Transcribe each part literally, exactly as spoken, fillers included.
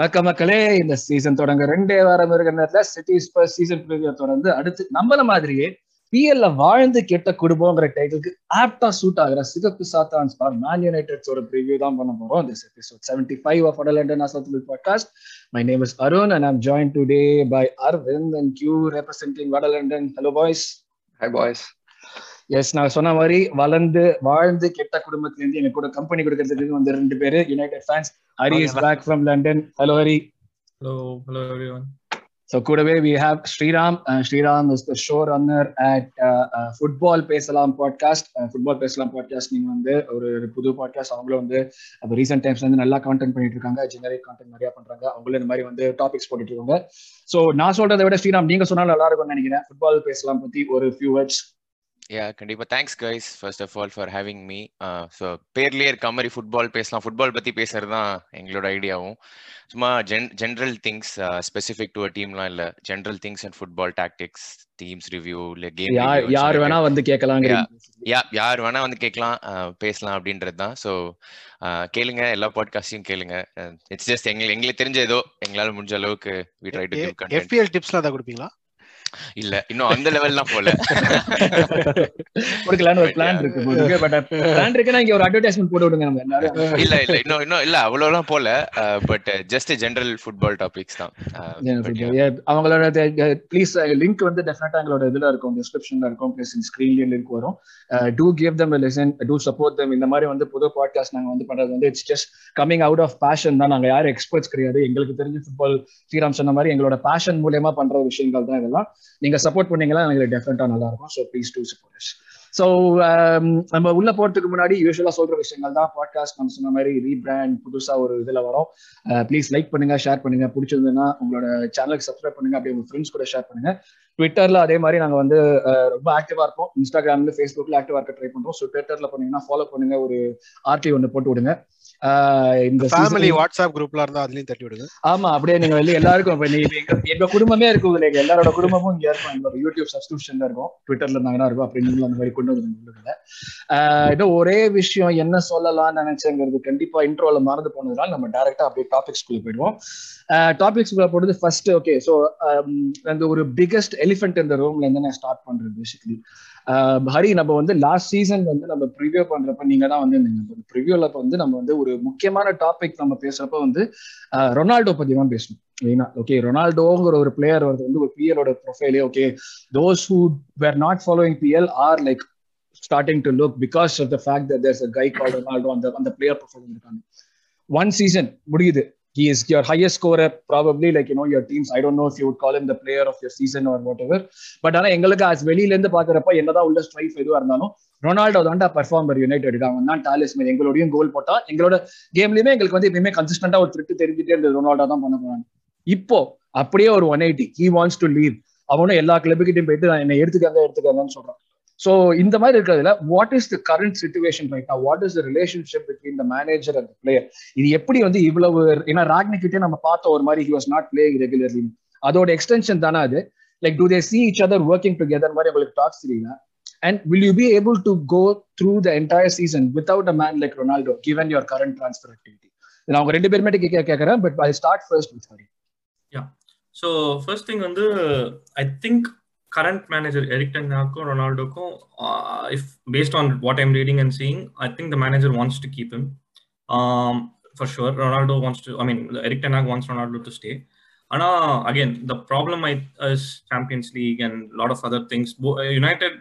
வணக்கம் மக்களே. இந்த சீசன் தொடங்க ரெண்டே வாரம் இருக்கிற நேரத்தில் சிட்டிஸ் பர்ஸ் சீசன் ப்ரீவியூ தொடர்ந்து அடுத்து நம்மள மாதிரியே பிஎல்ல வாழ்ந்து கெட்ட குடும்பங்கிற டைட்டிலுக்கு ஆப்டா சூட் ஆகிற சிகப்பு சாத்தான் ஸ்பார் மேன் யுனைடெட்ஸோட ப்ரீவியூ தான் பண்ண போறோம். This episode seventy-five of Atal international podcast. My name is Arun and I am joined today by Aravind and Q representing வட London. Hello boys. Hi boys. Yes, நான் சொன்ன மாதிரி வளர்ந்து வாழ்ந்து கெட்ட குடும்பத்திலேருந்து எங்க கூட கம்பெனி கொடுக்கறதுக்கு வந்து ரெண்டு பேர் United fans. Hari is back from London. Hello Hari. Hello hello everyone. So கூடவே we have Sriram. Sriram is the show runner at football பேசலாம் பாட்காஸ்ட். ஃபுட்பால் பேசலாம் பாட்காஸ்ட் நீங்கள் வந்து ஒரு புது பாட்காஸ்ட். அவங்களும் வந்து அப்போ ரீசெண்ட் டைம்ஸ் வந்து நல்லா கான்டென்ட் பண்ணிட்டு இருக்காங்க. ஜெனரிக் கான்டென்ட் நிறையா பண்ணுறாங்க. அவங்களும் இந்த மாதிரி வந்து டாபிக்ஸ் போட்டுட்டு இருக்காங்க. ஸோ நான் சொல்றதை விட ஸ்ரீராம் நீங்கள் சொன்னாலும் நல்லா இருக்கும்னு நினைக்கிறேன். ஃபுட்பால் பேசலாம் பற்றி ஒரு few words. Yeah, kandipa. Thanks, guys, first of all, for having me. Uh, so, perlier kamari football pesla. Football patti pesuradha engaloda idea avum. Summa general things, uh, specific to a team la illa. General things and football tactics, teams review, like game. Yeah, yaar vena vandu kekalaangireenga. Yeah, yaar vena vandu kekalam pesalam abindradha. So, kelunga ella podcasting kelunga. It's just engal engal therinja edho engalaal mudinja alavukku we try to give content. F P L tips la da kudupinga? இல்ல, இன்னும் அந்த லெவல்லாம் போல. கொடுக்கலான்னு ஒரு plan இருக்கு. Plan இருக்குன்னா இங்க ஒரு அட்வர்டைஸ்மெண்ட் போட்டு விடுங்க நம்ம. இல்ல இல்ல இன்னும் இன்னும் இல்ல அவ்வளோலாம் போல. But just general football topics தான். அவங்களோட ப்ளீஸ் லிங்க் வந்து டெஃபினட்டா எங்களோட இதுல இருக்கும், டிஸ்கிரிப்ஷன்ல இருக்கும், ப்ளஸ் ஸ்கிரீன்லயும் லிங்க் வரும். To give them a listen, to support them. இந்த மாதிரி வந்து புது பாட்காஸ்ட் நாங்க வந்து பண்றது வந்து it's just coming out of passion தான். நாங்க யாரும் எக்ஸ்பர்ட்ஸ் கிடையாது. எங்களுக்கு தெரிஞ்ச ஃபுட்பால் ஸ்ரீராம் சொன்ன மாதிரி எங்களோட பேஷன் மூலமா பண்ற விஷயங்கள் தான் இதெல்லாம். நீங்க சப்போர்ட் பண்ணீங்கன்னா எங்களுக்கு டெஃபரெண்டா நல்லா இருக்கும். So please to support us. So நம்ம உள்ள போறதுக்கு முன்னாடி யூஸ்வலா சொல்ற விஷயங்கள் தான். பாட்காஸ்ட் நம்ம சொன்ன மாதிரி ரீபிராண்ட் புதுசா ஒரு இதுல வரும். ப்ளீஸ் லைக் பண்ணுங்க, ஷேர் பண்ணுங்க. பிடிச்சிருந்ததுன்னா உங்களோட சேனலுக்கு சப்ஸ்கிரைப் பண்ணுங்க. அப்படியே உங்க ஃப்ரெண்ட்ஸ் கூட ஷேர் பண்ணுங்க. ட்விட்டர்ல அதே மாதிரி நாங்க வந்து ரொம்ப ஆக்டிவா இருப்போம். இன்ஸ்டாகிராம்ல, ஃபேஸ்புக்ல ஆக்டிவா இருக்க ட்ரை பண்றோம். ஸோ ட்விட்டர்ல பண்ணீங்கன்னா ஃபாலோ பண்ணுங்க. ஒரு ஆர்டி ஒன்று போட்டு விடுங்க. ஒரே விஷயம் என்ன சொல்லலாம் நினைச்சேங்கிறது கண்டிப்பா இன்ட்ரோல மறந்து போனதுனால நம்ம டைரக்டா அப்படியே டாபிக்ஸ் குள்ள போயிடுவோம். டாபிக்ஸ் குள்ள போடுறது ஃபர்ஸ்ட், ஓகே, சோ அந்த ஒரு பிகெஸ்ட் எலிஃபென்ட் இந்த ரூம்ல இருந்து நான் ஸ்டார்ட் பண்றது. பேசிக்கலி ஹரி, நம்ம வந்து லாஸ்ட் சீசன் வந்து நம்ம ப்ரிவியூ பண்றப்ப நீங்க தான் வந்து ப்ரிவியூல வந்து நம்ம வந்து ஒரு முக்கியமான டாபிக் நம்ம பேசுறப்ப வந்து ரொனால்டோ பத்தி தான் பேசணும். ஏன்னா ஓகே, ரொனால்டோங்கிற ஒரு பிளேயர் வந்து ஒரு பிஎலோட ப்ரொஃபைலே okay, those who were not following PL are like starting to look because of the fact that there's a guy called Ronaldo. அந்த அந்த பிளேயர் ப்ரொஃபைல் இருக்காங்க. ஒன் சீசன் முடியுது. He is your highest scorer, probably, like, you know, your teams. I don't know if you would call him the player of your season or whatever. But ana engalukku as veliile irundha paakrappa enada ulla strife edu varnalo Ronaldo danda performer United ku avan dhan talisman. Engaludiyum goal potta engaloda game lime engalukku vandu eppiyume consistent ah or threat therinjite irundha Ronaldo dhan panna poran. Ippo appadiye or one eighty he wants to leave. Avana ella club kittum poi enna eduthukaanga eduthukaanga nu solran. So இந்த மாதிரி இருக்கிறதுல what is the current situation right now? What is the relationship between the manager and the player? இது எப்படி வந்து இவ்வளவு, ஏன்னா Rangnick கிட்டே நம்ம பார்த்த ஒரு மாதிரி he was not playing regularly, அதோட எக்ஸ்டென்ஷன் தானே அது. Like to they see each other working together மாதிரி உங்களுக்கு டாக்ஸ் தெரியுதா? And will you be able to go through the entire season without a man like Ronaldo given your current transfer activity? நான் உங்க ரெண்டு பேர்மேட்ட கேக்க கேக்குறேன். But I'll start first with Hari. Yeah. So first thing வந்து I think current manager Erik ten Hag ko Ronaldo ko uh, if based on what I'm reading and seeing, I think the manager wants to keep him um for sure. Ronaldo wants to, I mean Erik ten Hag wants Ronaldo to stay. And uh, again the problem is Champions League and a lot of other things. United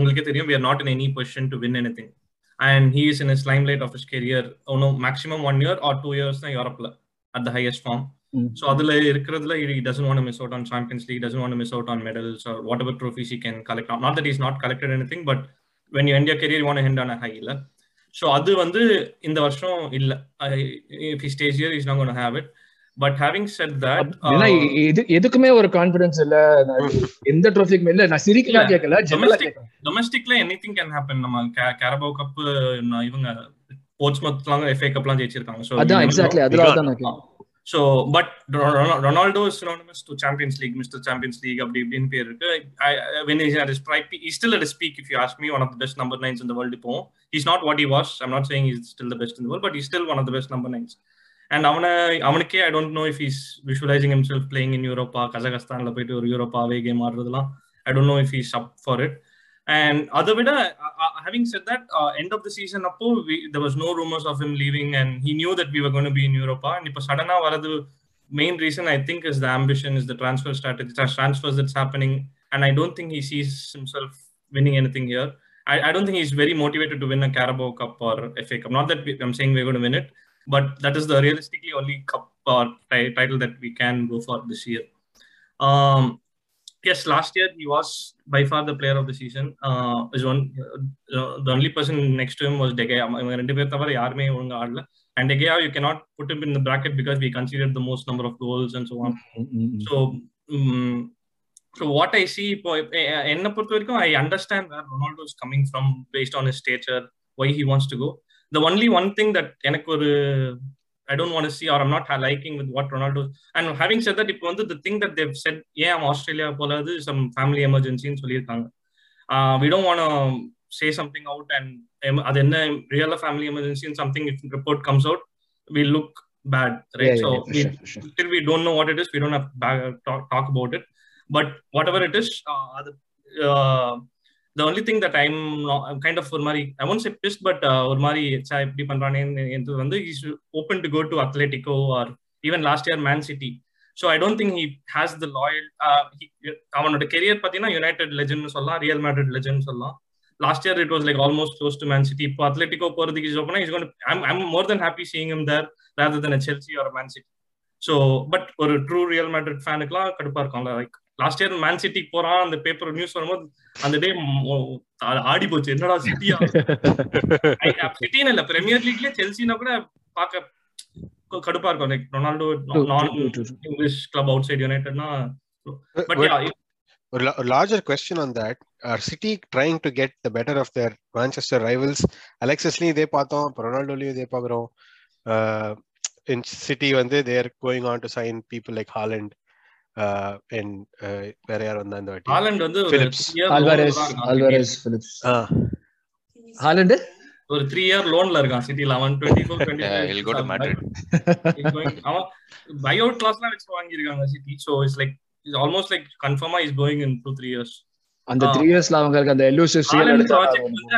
ungalke theriyum we are not in any position to win anything and he is in his limelight of his career. Oh no, maximum one year or two years na Europe la at the highest form. So adula irukiradhla he doesn't want to miss out on Champions League, doesn't want to miss out on medals or whatever trophies he can collect. Not that he's not collected anything, but when you end your career you want to end on a high la. So adu vandu indha varsham illa, if he stays here he's not going to have it. But having said that illa edukume or confidence illa endha trophy ku illa. Na sirikala kekala domestic domestic la anything can happen. Nama Carabao Cup ivanga Portsmouth la F A Cup la jeichirukanga. So adha exactly adula adha na kekala. So but Ronaldo is synonymous to Champions League, Mister Champions League abdi abdin per irukku. When he is at his peak, he still at his peak. If you ask me, one of the best number nines in the world. Ipo he's not what he was. I'm not saying he's still the best in the world, but he's still one of the best number nines. And அவனை அவனுக்கே I don't know if is visualising himself playing in Europa, கஜகஸ்தான்ல போயிட்டு ஒரு Europa away game ஆடுறதுலாம் I don't know if is up for it. And அதை விட having said that, uh, end of the season அப்போ we, there was no rumors of him leaving and he knew that we were going to be in Europa. And இப்போ சடனா வரது main reason I think is the ambition, is the transfer strategy, transfers that's happening, and I don't think he sees himself winning anything here. I, I don't think he's very motivated to win a Carabao Cup or F A Cup. Not that we, I'm saying we're going to win it, but that is the realistically only cup or t- title that we can go for this year. Um, yes, last year he was by far the player of the season. Uh, is one uh, the only person next to him was De Gea. Ivan rendu per thavara yarume unga aadala. And De Gea, you cannot put him in the bracket because we considered the most number of goals and so on. Mm-hmm. So, um, so what I see, enna porthavaraikum, I understand where Ronaldo is coming from based on his stature, why he wants to go. The only one thing that enakku oru, I don't want to see, or I'm not liking with what Ronaldo. And having said that, ipo vandu the thing that they've said, yeah, I'm Australia poladu, some family emergency nu sollirukanga. Uh, we don't want to say something out and அது என்ன real family emergency and something, if report comes out we look bad, right? Yeah, so yeah, we, sure, sure. Till we don't know what it is, we don't have to talk, talk about it, but whatever it is, uh, the, uh, the only thing that I'm, not, I'm kind of urmari, I won't say pissed, but urmari cha ipdi panrane endu vandu is open to go to Atletico or even last year Man City. So I don't think he has the loyal, avanoda uh, career pathina United legend nu solla, Real Madrid legend nu solla. Last year it was like almost close to Man City. If Atletico poradhukku is open, he's going to, I'm, I'm more than happy seeing him there rather than a Chelsea or a Man City. So, but or a true Real Madrid fan kala kadupa irukala, like last year Man City poran and the paper news varumbod and the day aadi pochu enna City ah City na illa Premier League la Chelsea na kuda paaka kadupa irukum, like Ronaldo non English club outside United na. But yeah, a larger question on that, are City trying to get the better of their Manchester rivals? Alexis Lee they paathom, Ronaldo Lee they paakrom. Uh, in City vande they are going on to sign people like Haaland uh, and where are on that team, Haaland vande Alvarez Alvarez Phillips ah Haaland ஒரு three year loan la irukka City la one twenty-four twenty-five he'll go to Madrid. He's going our buyout class la vechu vaangi irukanga City, so it's like it's almost like confirma is going in two three years. And the three years la avangalukku and the elusive seal edutha,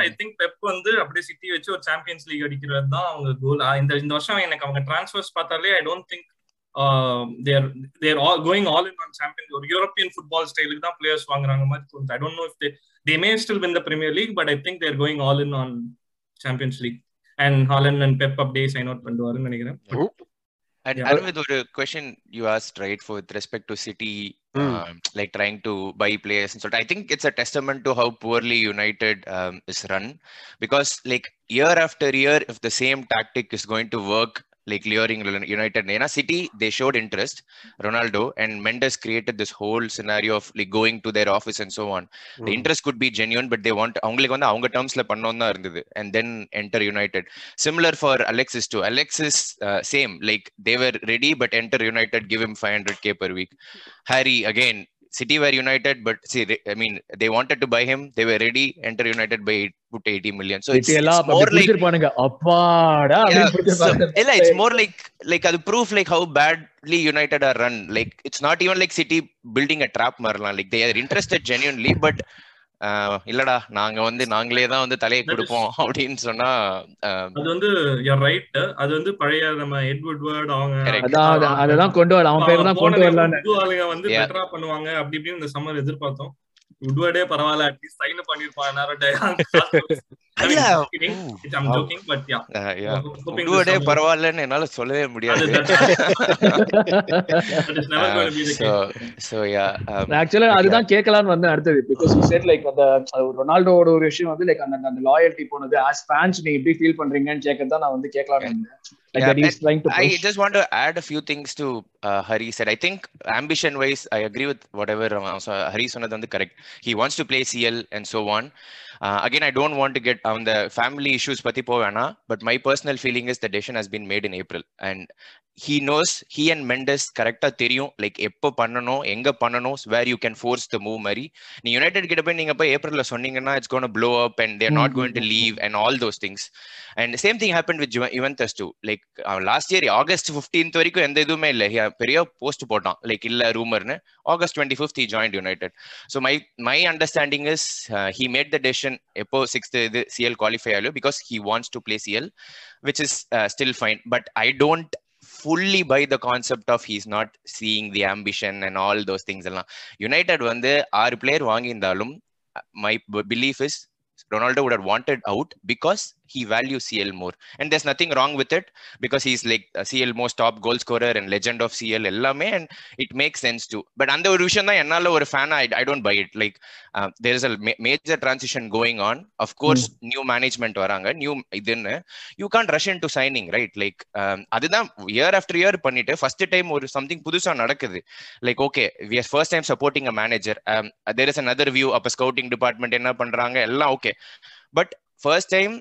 I think Pep vandu apdi City vechi or Champions League adikkiradhu da avanga goal. Indha indha varsham enakku avanga transfers paathale, I don't think uh, they are they are all going all in on Champions or European football style da players vaangranga maari thonudhu. I don't know if they they may still win the Premier League, but I think they are going all in on Champions League and Haaland and Pep update they sign out panduvaru nenikiren. And yeah, Arvind, the question you asked, right, for with respect to City, mm. um, like trying to buy players and so on, I think it's a testament to how poorly United um, is run, because like year after year, if the same tactic is going to work, like luring United, you know, City, they showed interest, Ronaldo, and Mendes created this whole scenario of like going to their office and so on. Mm. The interest could be genuine, but they want, அவங்களுக்கு வந்து அவங்க டர்ம்ஸ்ல பண்ணணும் தான் இருந்தது, and then enter United. Similar for Alexis too. Alexis, uh, same, like they were ready, but enter United, give him five hundred thousand per week. Harry, again, City were United, but see, I mean, they wanted to buy him, they were ready, enter United by put eighty million. So it's, it's more like paanuga appaada illa, it's more like like adu proof like how badly United are run. Like it's not even like City building a trap marla, like they are interested genuinely, but இல்லடா நாங்க வந்து நாங்களே தான் வந்து தலையை கொடுப்போம் அப்படின்னு சொன்னா அது வந்து you're right. அது வந்து பழைய நம்ம எட்வர்ட் வார்ட் அவங்க அததான் கொண்டு வரலாம், அவன் பேர் தான் கொண்டு வரலாம்னு ஆளுங்க வந்து பெட்டரா பண்ணுவாங்க அப்படி இப்படி இந்த சம்மர் எதிர்பார்த்தோம். உட்வர்டே பரவாயில்ல, அட்லீஸ்ட் சைன் அப் பண்ணிருப்பான். உட்வர்டே பரவாயில்லன்னு என்னால சொல்லவே முடியாது. ஆக்சுவலா அதுதான் கேட்கலான்னு வந்தேன் அடுத்தது, பிகாஸ் யூ செட் லைக் அந்த ரொனால்டோட ஒரு விஷயம் வந்து லைக் அந்த அந்த லாயல்ட்டி போனது ஆஸ் ஃபேன்ஸ் நீங்க எப்படி ஃபீல் பண்றீங்கன்னு கேட்கறதா நான் வந்து கேட்கலான்னு இருந்தேன். Like yeah, that he's trying to push. I just want to add a few things to uh, Hari said. I think ambition wise, I agree with whatever uh, so Hari sonadhu is correct. He wants to play C L and so on. Uh, again, I don't want to get on um, the family issues pathi povana, but my personal feeling is the decision has been made in April, and he knows, he and Mendes கரெக்டா தெரியும் like எப்போ பண்ணணும் எங்க பண்ணணும் where you can force the move மாதிரி. நீ United கிட்ட போய் நீங்க போய் ஏப்ரல்ல சொன்னீங்கன்னா it's gonna blow up and they're not going to leave and all those things. And same thing happen with Juventus too. Like last year August fifteenth வரைக்கும் எந்த இதுவுமே இல்லை, பெரிய போஸ்ட் போட்டான் லைக் இல்ல ரூமர்னு. August twenty fifth he joined United. So my my understanding is uh, he made the decision epo sixth the C L qualify allo because he wants to play C L, which is uh, still fine, but I don't fully buy the concept of he's not seeing the ambition and all those things alla. United vande six player vaangindalum my belief is Ronaldo would have wanted out because he values C L more, and there's nothing wrong with it because he's like a C L most top goal scorer and legend of C L ellame, and it makes sense too. But andha oru vishayam dhaan ennala oru fan I, I don't buy it. Like uh, there is a ma- major transition going on, of course mm. new management varanga new idinna, you can't rush into signing, right? Like um, adhaan year after year pannite first time oru something pudusa nadakudhu. Like okay, we are first time supporting a manager, um, there is another view of a scouting department enna pandranga ella okay, but first time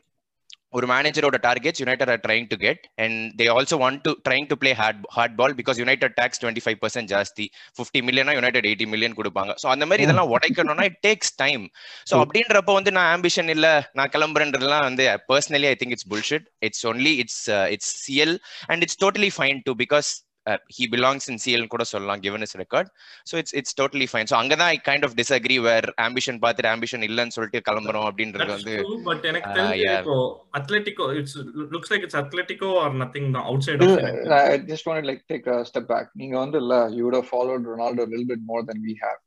ஒரு மேனேஜரோட targets United are trying to get and they also want to trying to play hard hard ball because United tax twenty five percent ஜாஸ்தி. Fifty மில்லியனா United eighty million கொடுப்பாங்க. So அந்த மாதிரி இதெல்லாம் உடைக்கணும்னா it takes time. So அப்படின்றப்ப வந்து நான் ஆம்பிஷன் இல்லை நான் கிளம்புறேன்றதுலாம் வந்து personally I think it's bullshit. It's only it's it's CL and it's totally fine too because Uh, he belongs in C L கூட சொல்லலாம் given his record, so it's it's totally fine. So angada I kind of disagree where ambition பாத்து ambition இல்லன்னு சொல்லிட்டு கிளம்பறோம் அப்படின்றது வந்து. But எனக்கு தெரிஞ்சு இப்போ Atletico it's looks like it's Atletico or nothing now outside of it. I just wanted like take a step back. நீங்க வந்து இல்ல you would have followed Ronaldo a little bit more than we have.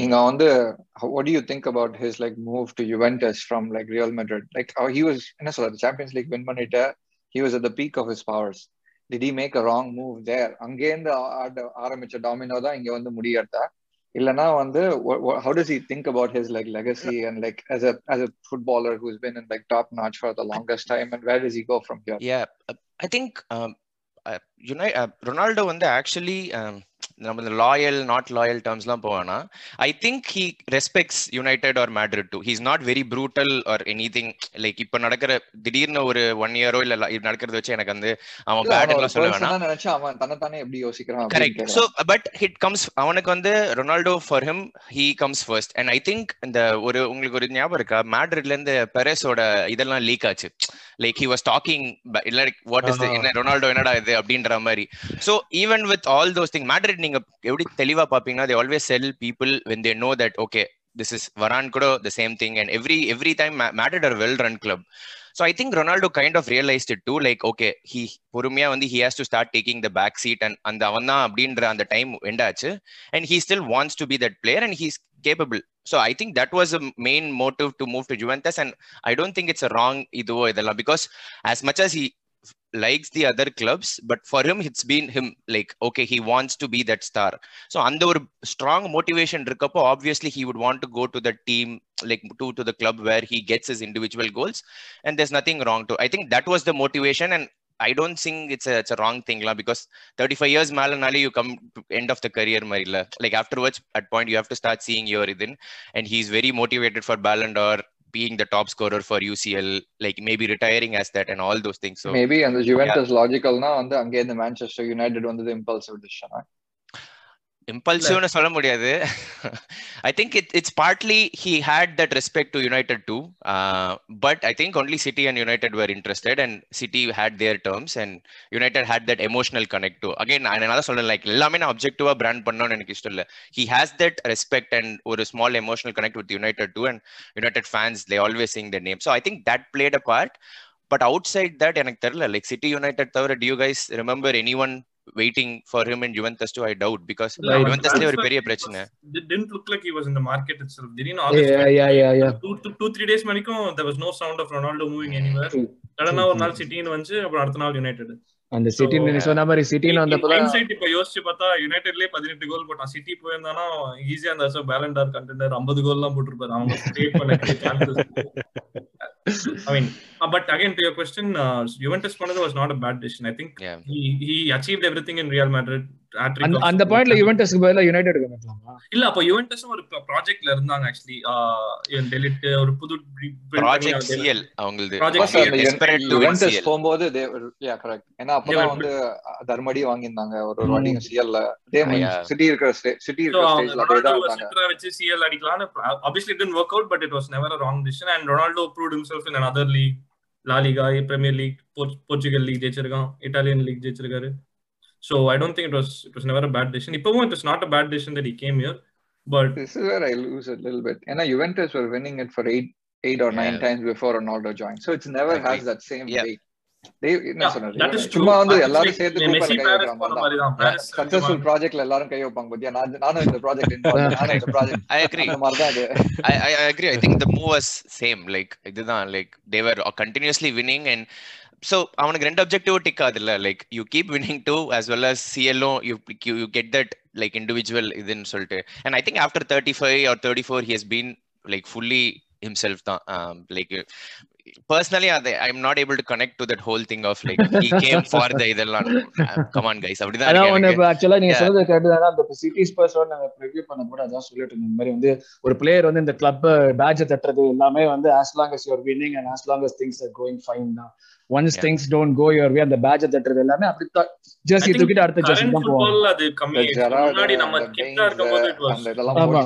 நீங்க வந்து what do you think about his like move to Juventus from like Real Madrid? Like how he was என்ன சொல்றது Champions League win பண்ணிட்ட, he was at the peak of his powers. Did he make a wrong move there? Angeenda aaramicha domino da inge vandu mudiyartha illana vandu how does he think about his like legacy and like as a as a footballer who's been in like top notch for the longest time, and where does he go from here? Yeah, I think um, uh, you know uh, Ronaldo vandu actually um, நம்ம இந்த loyal not loyal டேர்ம்ஸ்லாம் போவேன்னா I think he respects United or Madrid too. He is not very brutal or anything. Like இப்போ நடக்கிற திடீர்னு ஒரு one இயரோ இல்லை நடக்கிறத வச்சு எனக்கு வந்து அவன் பேட்லாம் சொல்ல வேணாம் நினைச்சு அவன் தனத்தானே எப்படி யோசிக்கிறான் correct. So but it comes அவனுக்கு வந்து Ronaldo for him he comes first. And I think இந்த ஒரு உங்களுக்கு ஒரு ஞாபகம் இருக்கா மேட்ரிட்லேருந்து பெரேஸோட இதெல்லாம் லீக் ஆச்சு. லைக் ஹி வாஸ் டாக்கிங் இல்லை வாட் இஸ் என்ன ரொனால்டோ என்னடா இது அப்படின்ற மாதிரி. So even with all those thing Madrid நீங்க எப்படி தெளிவா பாப்பீங்கன்னா they always sell people when they know that okay this is Varane கூட the same thing, and every every time Madrid are well run club. So I think Ronaldo kind of realized it too, like okay he பொறுமையா வந்து he has to start taking the back seat, and அந்த அவனா அப்படின்ற அந்த time எண்டாச்சு, and he still wants to be that player and he's capable. So I think that was a main motive to move to Juventus, and I don't think it's a wrong இதுவோ இதெல்லாம் because as much as he likes the other clubs, but for him it's been him, like okay he wants to be that star. So and there strong motivation irukappo obviously he would want to go to the team like to to the club where he gets his individual goals, and there's nothing wrong to. I think that was the motivation, and I don't think it's a it's a wrong thing la, because thirty-five years malanali you come to end of the career marilla, like afterwards at point you have to start seeing your idin, and he's very motivated for Ballon d'Or, being the top scorer for U C L, like maybe retiring as that and all those things. So maybe and the Juventus yeah. logical na and again the Manchester United on the impulsive decision na impulsive nu solla mudiyadhu. I think it, it's partly he had that respect to United too, uh, but I think only City and United were interested, and City had their terms and United had that emotional connect too. Again another solla like ellame na objective-a brand pannonu enakku ishtam illa, he has that respect and or a small emotional connect with United too, and United fans they always sing their name, so I think that played a part. But outside that enak therilla like City United thavara, do you guys remember anyone waiting for him in Juventus too? I doubt, because like, Juventus is a very big problem. It didn't look like he was in the market itself. Didn't August? Yeah, yeah, yeah, yeah. Two, two, two, three days manikum there was no sound of Ronaldo moving anywhere. Kadana or Nal City nu vanchu, appo adutha naal United. And the City ni sonna mari City la vandapala. Hindsight ipo yosichu paatha United la eighteen goal potta City poyendana easy ah irundha, so Ballon d'Or contender fifty goal la potirupar. Avanga save panna chances. I mean, uh, but again to your question, uh, Juventus panadhu was not a bad decision. I think yeah. he he achieved everything in Real Madrid. அந்த பாயிண்ட்ல யுவென்டஸ்க்கு பதிலா United கணக்கலாமா இல்ல? அப்ப யுவென்டஸும் ஒரு ப்ராஜெக்ட்ல இருந்தாங்க actually. இவன் delete ஒரு புது ப்ராஜெக்ட் சிஎல் அவங்களுக்கு யுவென்டஸ் போகும்போது தே யா கரெக்ட். ஏனா அப்பதான் வந்து தர்மடி வாங்கினாங்க ஒரு வாட்டி சிஎல்ல. தே சிட்டி இருக்கிற சிட்டி இருக்கிற ஸ்டேஜ்ல அப்படியே வந்தாங்க வெச்சு சிஎல் அடிக்கலாம். obviously it didn't work out but it was never a wrong decision and Ronaldo proved himself in another league, La Liga, Premier League, Portugal league ஜெயிச்சிருக்கான், Italian league ஜெயிச்சிருக்காரு. So I don't think it was it was never a bad decision. Ipo it was not a bad decision that he came here, but this is where I lose a little bit. And Juventus were winning it for eight eight or yeah. nine times before Ronaldo joined, so it's never okay. has that same yeah. weight. They என்ன சொல்றது? That is சும்மா வந்து எல்லாரும் சேர்ந்து Messi Paris போற மாதிரி தான். Paris successful project ல எல்லாரும் கை வைப்பாங்க பாத்தியா. நான் நானும் இந்த project இன்வால்வ் நானே இந்த project. I agree. I I agree. I think the move was same like இதுதான் like they were continuously winning and so அவனுக்கு ரெண்டு objective tick ஆதில்ல like you keep winning too as well as C L O you you, you get that like individual இதுன்னு சொல்லிட்டு and I think after thirty-five or thirty-four he has been like fully himself தான் um, like personally I am not able to connect to that whole thing of like he came for the idella come on guys abadha ana one actually நீங்க சொல்றது கேட்டது தான். அந்த city spruce வந்து நாங்க preview பண்ணும்போது அதான் சொல்லிட்டு இருந்த மாதிரி வந்து ஒரு பிளேயர் வந்து இந்த கிளப் பேட்ஜ் தட்டறது எல்லாமே வந்து as long as you are winning and as long as things are going fine தான். once yeah. things don't go your way and the badge thatradha ellame apdi jersey thukita adutha jersey dhaan povaanga full adu kammi munadi nama kitta irukumbodhu it was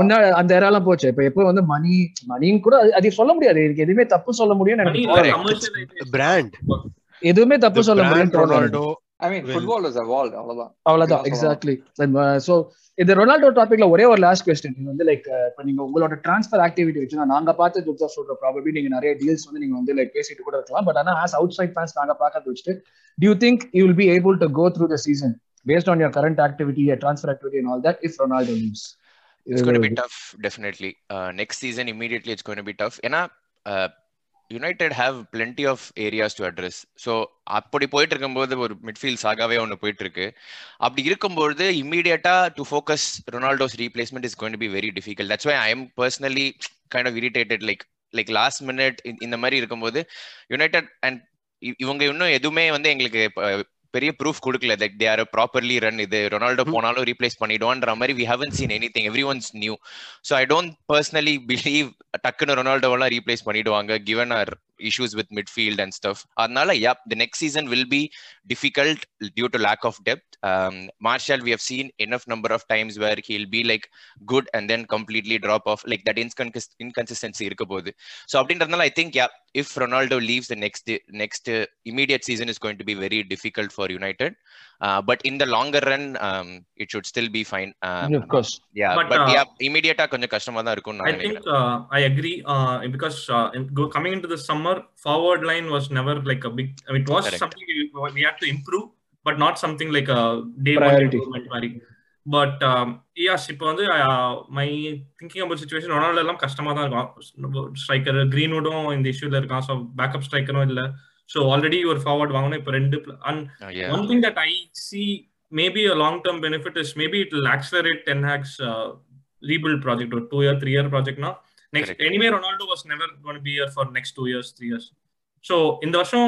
munna andha era la poche ipo eppo vandu money money kuda adhi solla mudiyadhu idhukku edume thappu solla mudiyum nanu brand edume thappu solla mudiyum Ronaldo I mean football is evolved avladha avladha exactly so இந்த Ronaldo டாபிக்ல ஒரே ஒரு last question நீங்க வந்து like இப்போ நீங்க உங்களோட transfer activity வச்சுனா நாங்க பார்த்த ஜூப்ஸா சொல்ற ப்ராபபிலி நீங்க நிறைய டீல்ஸ் வந்து நீங்க வந்து லைக் பேசிட்டு கூட இருக்கலாம். பட் ஆனா as outside fans நாங்க பார்க்கறது வச்சுட்டு do you think you will be able to go through the season based on your current activity, your transfer activity and all that if Ronaldo leaves? It's going to be tough definitely. Uh, next season immediately it's going to be tough. ஏனா United have plenty of areas to address. So அப்படி போயிட்டு இருக்கும்போது ஒரு midfield சாகாவே ஒன்று போயிட்டு இருக்கு. அப்படி இருக்கும்போது இமீடியட்டா to focus Ronaldo's replacement is going to be very difficult. That's why I am personally kind of irritated like like last minute இந்த மாதிரி இருக்கும்போது யுனைடெட் அண்ட் இவங்க இன்னும் எதுவுமே வந்து எங்களுக்கு பெரிய ப்ரூஃப் கொடுக்கல that they are properly run. இது ரொனால்டோ போனாலும் ரீப்ளேஸ் பண்ணிடுவான்ற மாதிரி we haven't seen anything. Everyone's new. So I don't personally believe டக்குன்னு ரொனால்டோவெல்லாம் ரீப்ளேஸ் பண்ணிடுவாங்க given our issues with midfield and stuff. அதனால yeah, the next season will be difficult due to lack of depth. um, Martial we have seen enough number of times where he'll be like good and then completely drop off like that incons- inconsistency irukku bodhu. So அப்படின்றதுனால I think yeah, if Ronaldo leaves the next next uh, immediate season is going to be very difficult for United, uh, but in the longer run um, it should still be fine. um, yeah, of course yeah but, but uh, yeah immediate ah konja kashama da irukum I think uh, I agree uh, because uh, in go, coming into the summer forward line was never like a big I mean it was Correct. something we, we had to improve but not something like a day one improvement mari but um, yes ipo vandu uh, my thinking about situation Ronaldo ellam kashama da irukum. striker Greenwood um in the issue la irukan. So backup striker no illa. So already you are forward vaangana ipo rendu and oh, yeah. one thing that I see maybe a long term benefit is maybe it will accelerate Ten Hag's uh, rebuild project or two year three year project now. Next Correct. anyway Ronaldo was never going to be here for next two years three years. So in the varsha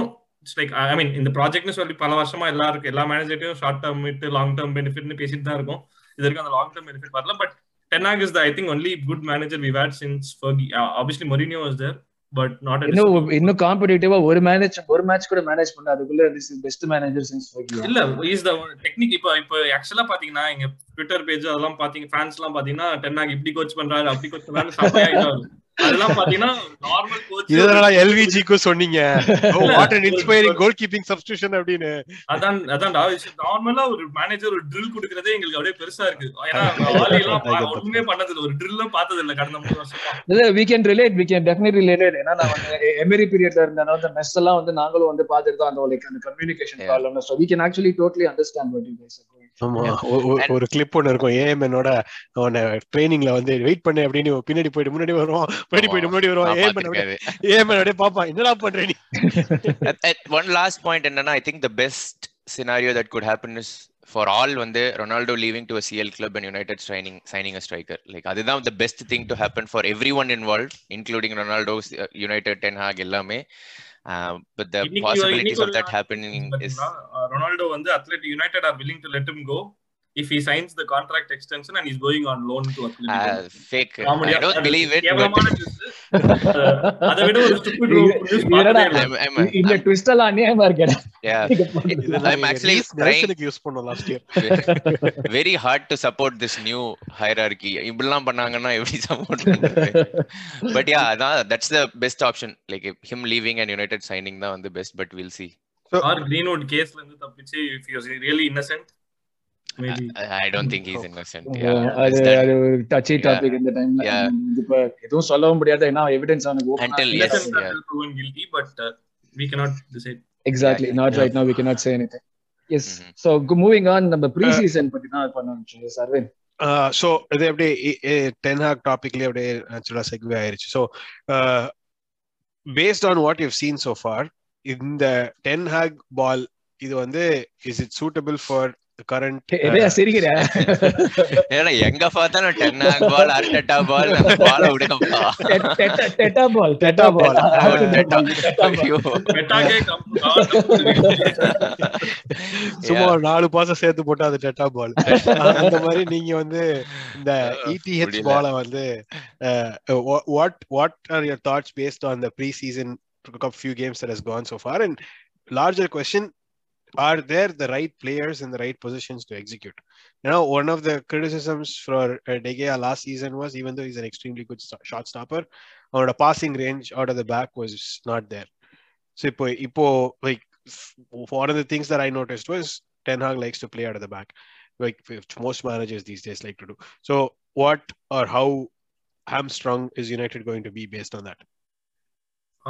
it's like I mean in the project nu solli pala varshama ellarku ella managerku short term mid long term benefit nu pesitta da irukum. Idarku and long term benefit varala but Ten Hag is the I think only good manager we've had since Fergie. Uh, obviously Mourinho was there but not at no inno competitive ah one match one match kuda manage panna adukulla this is best manager since Fergie illa he is the technique. ipo ipo actually pathina inga Twitter page adala pathina fans la pathina Ten Hag ipdi coach pandraru apdi coach pandraru sapaya idaru அதெல்லாம் பாத்தீங்கன்னா normal coach இதனால LVG க்கு சொன்னீங்க what an inspiring goalkeeping substitution அப்படினு. அதான் அதான் நார்மலா ஒரு மேனேஜர் ஒரு ட்ரில் குடுக்குறதே எங்களுக்கு அப்படியே பெருசா இருக்கு. ஏனா ஆலி எல்லாம் ஒண்ணுமே பண்ணது ஒரு ட்ரில்ல பார்த்தது இல்ல கடந்த மூணு வருஷமா. இல்ல we can relate we can definitely relate. ஏனா நான் எமரி பீரியட்ல இருந்தனால அந்த மெஸ் எல்லாம் வந்து நாங்களும் வந்து பாத்துட்டோம் அந்த like அந்த கம்யூனிகேஷன் ப்ராப்ளம்னா. So we can actually totally understand what you guys are going. ஒரு கிளிப் ஒண்ணு இருக்கும் ஏஎம்என்னோட அவன ட்ரெய்னிங்ல வந்து வெயிட் பண்ணு அப்படின்னு பின்னாடி போயிட்டு முன்னாடி வருவான் போயிட்டு போயிட்டு முன்னாடி வருவான் ஏஎம்என் ஏஎம்என் அப்படியே பாப்பான் என்னடா பண்ற நீ. ஒன் லாஸ்ட் பாயிண்ட் என்னன்னா I think the best scenario that could happen is for all வந்து Ronaldo leaving to a C L club and United signing signing a striker like அதுதான் the best thing to happen for everyone involved including Ronaldo, United, Ten Hag எல்லாமே. Uh, but the possibilities of that happening is Ronaldo and the Athletic United are willing to let him go if he signs the contract extension and he's going on loan to Athletic. Uh, fake. Comedy. I don't believe it. That's why it's stupid. இந்த twist எல்லாம் அநியாயமா இருக்கடா. Yeah. I'm actually trying to use பண்ண last year. Very hard to support this new hierarchy. இப்படிலாம் பண்ணாங்கன்னா எப்படி support பண்றது? But yeah, that's the best option. Like him leaving and United signing தான் வந்து best, but we'll see. So or Greenwood case la irundhu tappiche if he was really innocent. Maybe. I, I don't think he's innocent. Yeah. That yeah, a touchy topic in the time. Yeah. Ipo edhu sollavom mudiyadha ena evidence aanu open. Until yes, yeah. Proven guilty, but uh, we cannot decide. Exactly. Not yeah. right now. We cannot say anything. Yes. Mm-hmm. So moving on, நம்ம pre-season பத்தி நான் பண்ணனும் survey. So இது அப்படியே Ten Hag topicலயே அப்படியே naturally segue ஆயிருச்சு. So uh, based on what you've seen so far, இந்த Ten Hag ball இது வந்து is it suitable for the current ஏடா சிரிக்குற ஏடா எங்க பார்த்தாலும் Ten Hag ball Arteta ball அந்த பால விடுங்கப்பா டெட்டா ball டெட்டா ball டெட்டாக்கே சும்மா நாலு பாஸ் சேர்த்து போட்டா அது டெட்டா ball அந்த மாதிரி நீங்க வந்து இந்த E T H ball வந்து what what are your thoughts based on the pre-season a few games that has gone so far, and larger question, are there the right players in the right positions to execute? You know, one of the criticisms for De Gea last season was, even though he's an extremely good st- shot stopper, or a passing range out of the back was not there. So ipo ipo like one of the things that I noticed was Ten Hag likes to play out of the back, like most managers these days like to do. So what or how hamstrung is United going to be based on that?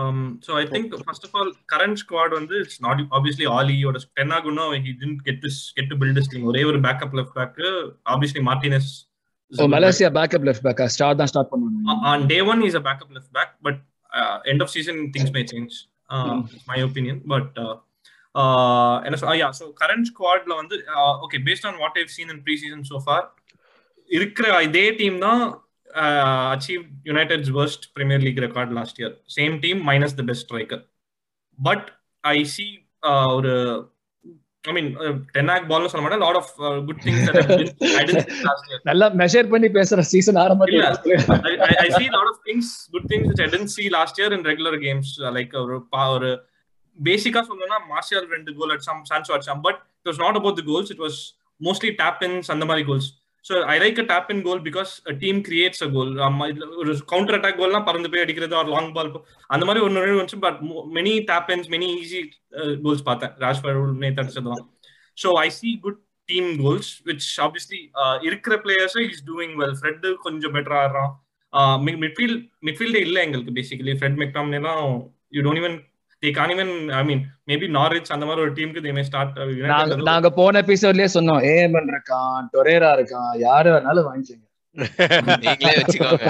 Um, so I think first of all, current squad on this, it's not obviously Ali or Ten Hag, no, he didn't get this get to build this team. Or ever backup left back, obviously Martinez. So oh, Malaysia back. backup left back, start and start on. On day one, he's a backup left back, but uh, end of season things may change. Uh, mm. It's my opinion, but uh, uh, and so, uh, yeah, so current squad la on the uh, okay based on what I've seen in preseason so far, irukra idhe team na. Uh, achieved United's worst Premier League record last year. Same team minus the best striker. But I see, uh, or, uh, I mean, uh, Ten Hag ball is a lot of uh, good things that have been added last year. Nalla measure panni pesra season aarambathila. I, I see a lot of things, good things which I didn't see last year in regular games, uh, like or power. Uh, basic ah sollona Martial rendu goal at some, Sancho at some, but it was not about the goals. It was mostly tap-ins and the mari goals. So I like a tap-in goal because a team creates a goal. Um, counter-attack goal na parandu pay adikkiradhu or long ball. And the mari one one one but many tap-ins, many easy uh, goals paatha. Rashford Nathan Sadwan. So I see good team goals, which obviously irukra uh, players is doing well. Fred konja better aara. Uh, midfield midfield illa engalku basically Fred McTominay la you don't even they can't even I mean maybe Norwich and our team they may start uh, United நாங்க போன எபிசோட்ல சொன்னோம் Yemen இருக்கான் டொரேரா இருக்கான் யாரு வேணாலும் வாங்கிங்க நீங்களே வெச்சுக்கோங்க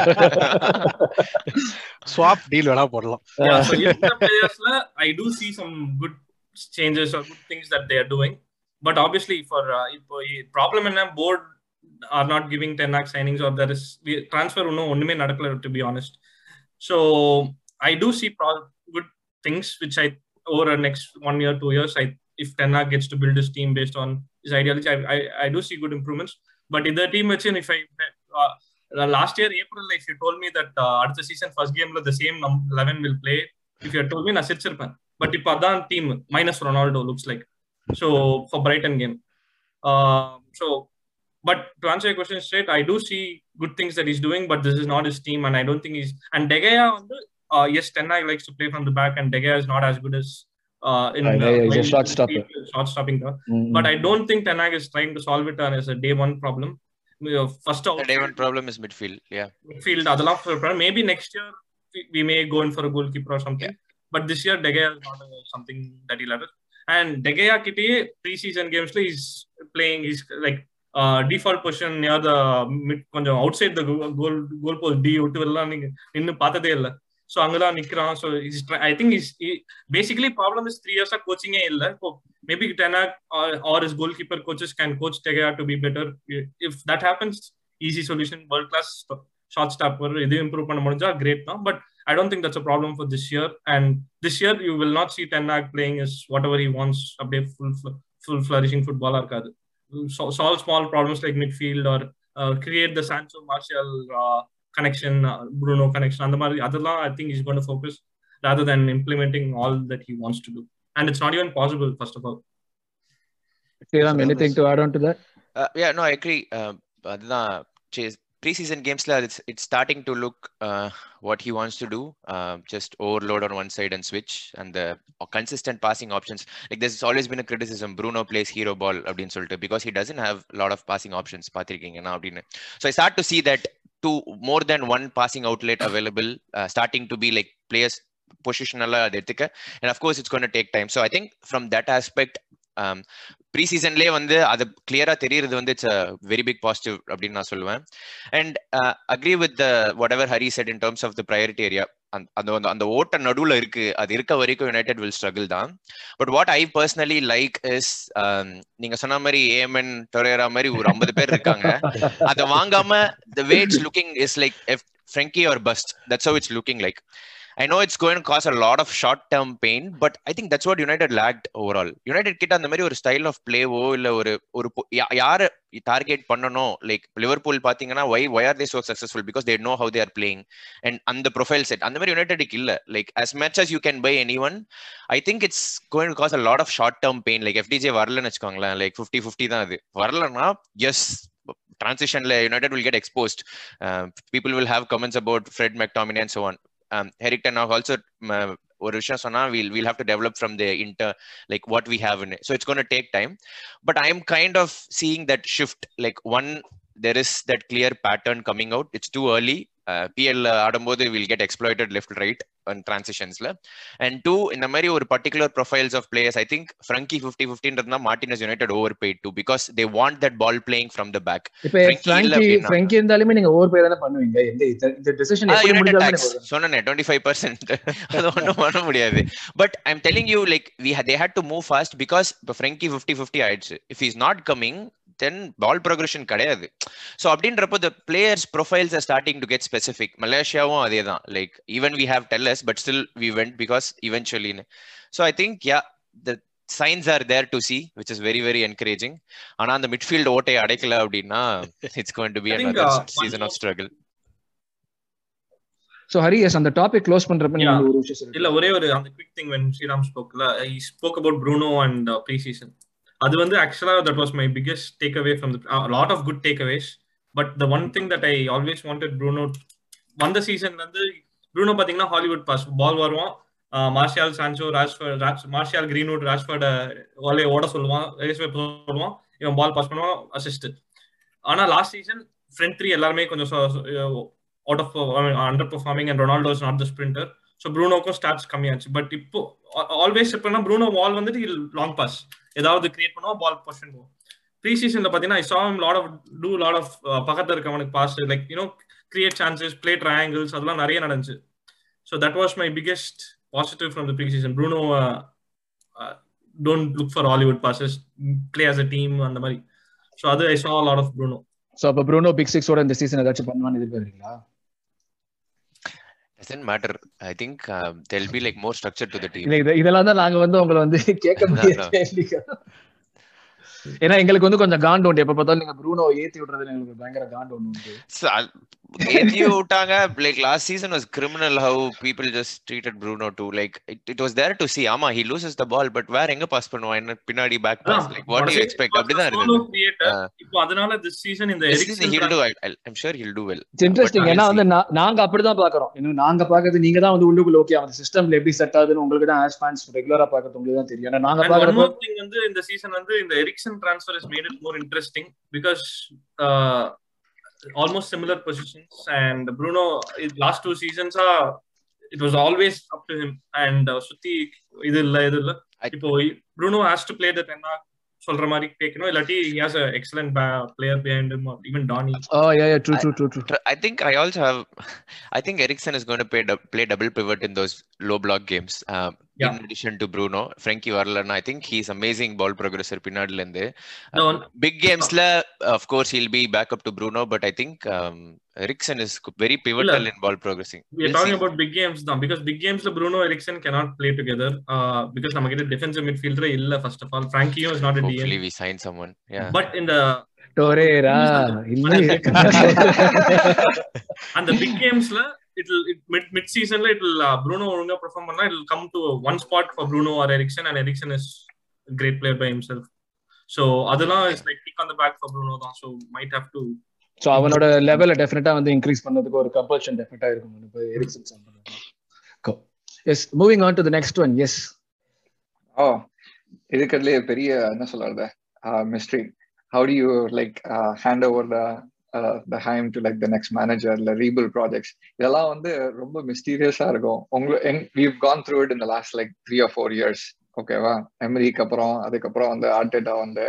ஸ்வாப் டீல் வேணா போடலாம் so இந்த பிளேயர்ஸ்ல I do see some good changes or good things that they are doing but obviously for uh, problem in a board are not giving Ten Hag signings or there is transfer ஒன்னும் ஒண்ணுமே நடக்கல to be honest so I do see pro- good things which I over the next one year two years I if Ten Hag gets to build his team based on his ideology I I, I do see good improvements but in the team which in if I uh, last year April if you told me that uh, அடுத்த season first game la the same eleven will play if you had told me na sirchirpan but ipo adan team minus Ronaldo looks like so for Brighton game uh, so but to answer your question straight I do see good things that he's doing but this is not his team and I don't think he's and De Gea on the Uh, yes, Ten Hag likes to play from the back, and De Gea is not as good as uh, in uh, he's a shot stopper. Shot stopping, mm-hmm. But I don't think Ten Hag is trying to solve it as a day one problem. First of all, the day one problem is midfield. Yeah, midfield. Adala for problem. Maybe next year we may go in for a goalkeeper or something. Yeah. But this year De Gea is not uh, something that he'll have. And De Gea kitty pre-season games he's playing. He's like uh, default position near the mid, outside the goal goal post D. Uttu vella ninge innu paathathe illa. So angala nikran so he's try, I think he's he, basically problem is three years of coaching e illa so maybe Ten Hag or, or his goalkeeper coaches can coach De Gea to be better if that happens easy solution world class shot stopper idu improve panna mudinja great now but I don't think that's a problem for this year and this year you will not see Ten Hag playing as whatever he wants a full full flourishing footballer irkadu so, solve small problems like midfield or uh, create the Sancho Martial uh, connection, uh, Bruno connection. And the other law, I think he's going to focus rather than implementing all that he wants to do. And it's not even possible, first of all. Sriram, anything to add on to that? Uh, yeah, no, I agree. Uh, pre-season games, it's, it's starting to look uh, what he wants to do. Uh, just overload on one side and switch. And the consistent passing options. Like there's always been a criticism. Bruno plays hero ball because he doesn't have a lot of passing options. So I start to see that two, more than one passing outlet available, uh, starting to be like players positional. And of course, it's going to take time. So I think from that aspect, um, pre-season le vandu adu clear ah theriyirudhu vandu it's a very big positive appdinu na solluven and uh, agree with the whatever Hari said in terms of the priority area and and and the vote nadula irukku adu irka varaiku United will struggle dhaan. But what I personally like is um, neenga sonna mari Amen Torreira mari or fifty per irukanga adu vaangama the way it's looking is like if Frankie or bust, that's how it's looking like. I know it's going to cause a lot of short-term pain, but I think that's what United lacked overall. United kitta andha mari or style of play o illa or or yaar target pannano like Liverpool pathingana why why are they so successful? Because they know how they are playing and and the profile set. And the mari United illa like as much as you can buy anyone, I think it's going to cause a lot of short-term pain. Like F D J varala nechukangala like fifty fifty dhaan adu varala na yes. Transition le United will get exposed. Uh, people will have comments about Fred McTominay and so on. Um, Erik ten Hag also uh, we'll, we'll have to develop from the inter like what we have in it. So it's going to take time, but I'm kind of seeing that shift. Like one, there is that clear pattern coming out. It's too early. Uh, P L Adambode will get exploited left right on transitions la. And two, in the mari or particular profiles of players, I think Frankie fifty fifteen irundha Martinez United overpaid too because they want that ball playing from the back. Frankie Frankie endalume neenga overpay dana pannuvinga the decision eppadi mudidalum sonane twenty-five percent adu onnu panna mudiyadhu. But I'm telling you like we had, they had to move fast because Frankie fifty fifty aidchu. If he's not coming, then ball progression kadayadhu. So abdindrappo the players profiles are starting to get specific. Malaysia um adhe dhaan like even we have tell us, but still we went because eventually. So I think yeah, the signs are there to see, which is very very encouraging. Ana and the midfield otai adaikala abdina it's going to be I another think, uh, season of struggle. So Hari, yes, on the topic close பண்றப்ப நீங்க ஒரு விஷயம் இல்ல ஒரே ஒரு அந்த quick thing when Sriram spoke la, he spoke about Bruno and uh, pre-season. அது வந்து actually that was my biggest takeaway from the uh, a lot of good takeaways, but the one thing that I always wanted Bruno one the season வந்து Bruno பாத்தீங்கன்னா Hollywood pass ball வருவான் Martial Sancho Rashford Martial Greenwood Rashford Ole ஓட சொல்லுவான் ரேஸ்வே போடுவான் இவன் ball pass பண்ணுவான் assist. ஆனா லாஸ்ட் சீசன் ஃப்ரண்ட் த்ரீ எல்லாருமே கொஞ்சம் out of underperforming and Ronaldo is not the sprinter. So ப்ரூனோக்கும் ஸ்டார்ட்ஸ் கம்மியாச்சு. பட் இப்போ ஆல்வேஸ் எப்படின்னா ப்ரூனோ பால் வந்துட்டு இல் லாங் பாஸ் ஏதாவது கிரியேட் பண்ணுவோம் பால் பொசிஷன் போவோம். ப்ரீ சீசன்ல பார்த்தீங்கன்னா I saw him lot of to lot of பக்கத்தில் இருக்கவனுக்கு pass like you know create chances play triangles அதெல்லாம் நிறைய நடந்துச்சு. So that was my biggest positive from the pre season. Bruno don't look for Hollywood passes play as a team அந்த மாதிரி. So அது I saw lot of Bruno. So அப்போ Bruno big சிக்ஸோட இந்த season ஏதாச்சும் பண்ணுவான்னு எதிர்பார்க்குறீங்களா? Doesn't matter. I think uh, there'll be like more structure to the team. Like idella da naanga vandu ungala vandu kekka mudiyadhu. ஏன்னா எங்களுக்கு வந்து கொஞ்சம் Gantt உண்டு. எப்ப பார்த்தாலும் நீங்க ப்ரூனோ ஏத்தி விடுறதுல எங்களுக்கு பயங்கர காண்ட் உண்டு. ஏத்தி விட்டாங்க like last season was criminal how people just treated Bruno too. Like it, it was there to see. ஆமா, he loses the ball, but where எங்க பாஸ் பண்ணுவான்? என்ன பின்னாடி back pass like what do you expect? அப்படிதான் இருந்துச்சு. இப்போ அதனால this season இந்த Eriksen he'll do I'm sure he'll do well. It's interesting. ஏன்னா வந்து நாங்க அப்படி தான் பார்க்கறோம். இன்னும் நாங்க பார்க்கிறது நீங்க தான் வந்து உள்ளுக்குள்ள ஓகே அந்த சிஸ்டம்ல எப்படி செட் ஆகுதுன்னு உங்களுக்கு தான் as fans ரெகுலரா பார்க்கிறது உங்களுக்கு தான் தெரியும். ஏன்னா நாங்க பார்க்கறது வந்து இந்த season வந்து இந்த Eriksen transfer has made it more interesting because uh, almost similar positions and Bruno last two seasons uh, it was always up to him and uh, Suthi idilla idilla ipo Bruno has to play the tenna solra mari kekno illati he has an excellent ba- player behind him or even Donny. Oh yeah yeah true true true true. I, I think I also have I think Eriksen is going to play, play double pivot in those low block games. Um, yeah. in addition to Bruno, Frankie Varlan, I think he's amazing ball progressor. Pinadilende. No, no. Uh, big games, la, of course, he'll be back up to Bruno, but I think um, Eriksen is very pivotal in ball progressing. We're we'll talking see. about big games now, because big games, la, Bruno Eriksen cannot play together uh, because we have a defensive midfielder, illa, first of all. Frankie is not a D M. Hopefully, we sign someone. Yeah. But in the Torreira, and the big games, la, it'll it, mid mid season la it'll uh, Bruno onga perform panna it'll come to one spot for Bruno or Eriksen, and Eriksen is a great player by himself, so adala is like kick on the back for Bruno da, so might have to so avanoda level definitely vandu increase pannadukku or compulsion definitely irukum nu Eriksen sign pannadukku. Cool. Yes, moving on to the next one. Yes, oh idukadle periya enna sollradha mystery, how do you like uh, hand over the Uh, the Haim to like the next manager, the rebuild projects. இதெல்லாம் வந்து ரொம்ப மிஸ்டீரியஸா இருக்கும். உங்களுக்கு we've gone through it in the last like three or four years. ஓகேவா? எமரிக்கு அப்புறம் அதுக்கப்புறம் வந்து ஆர்டேட்டா வந்து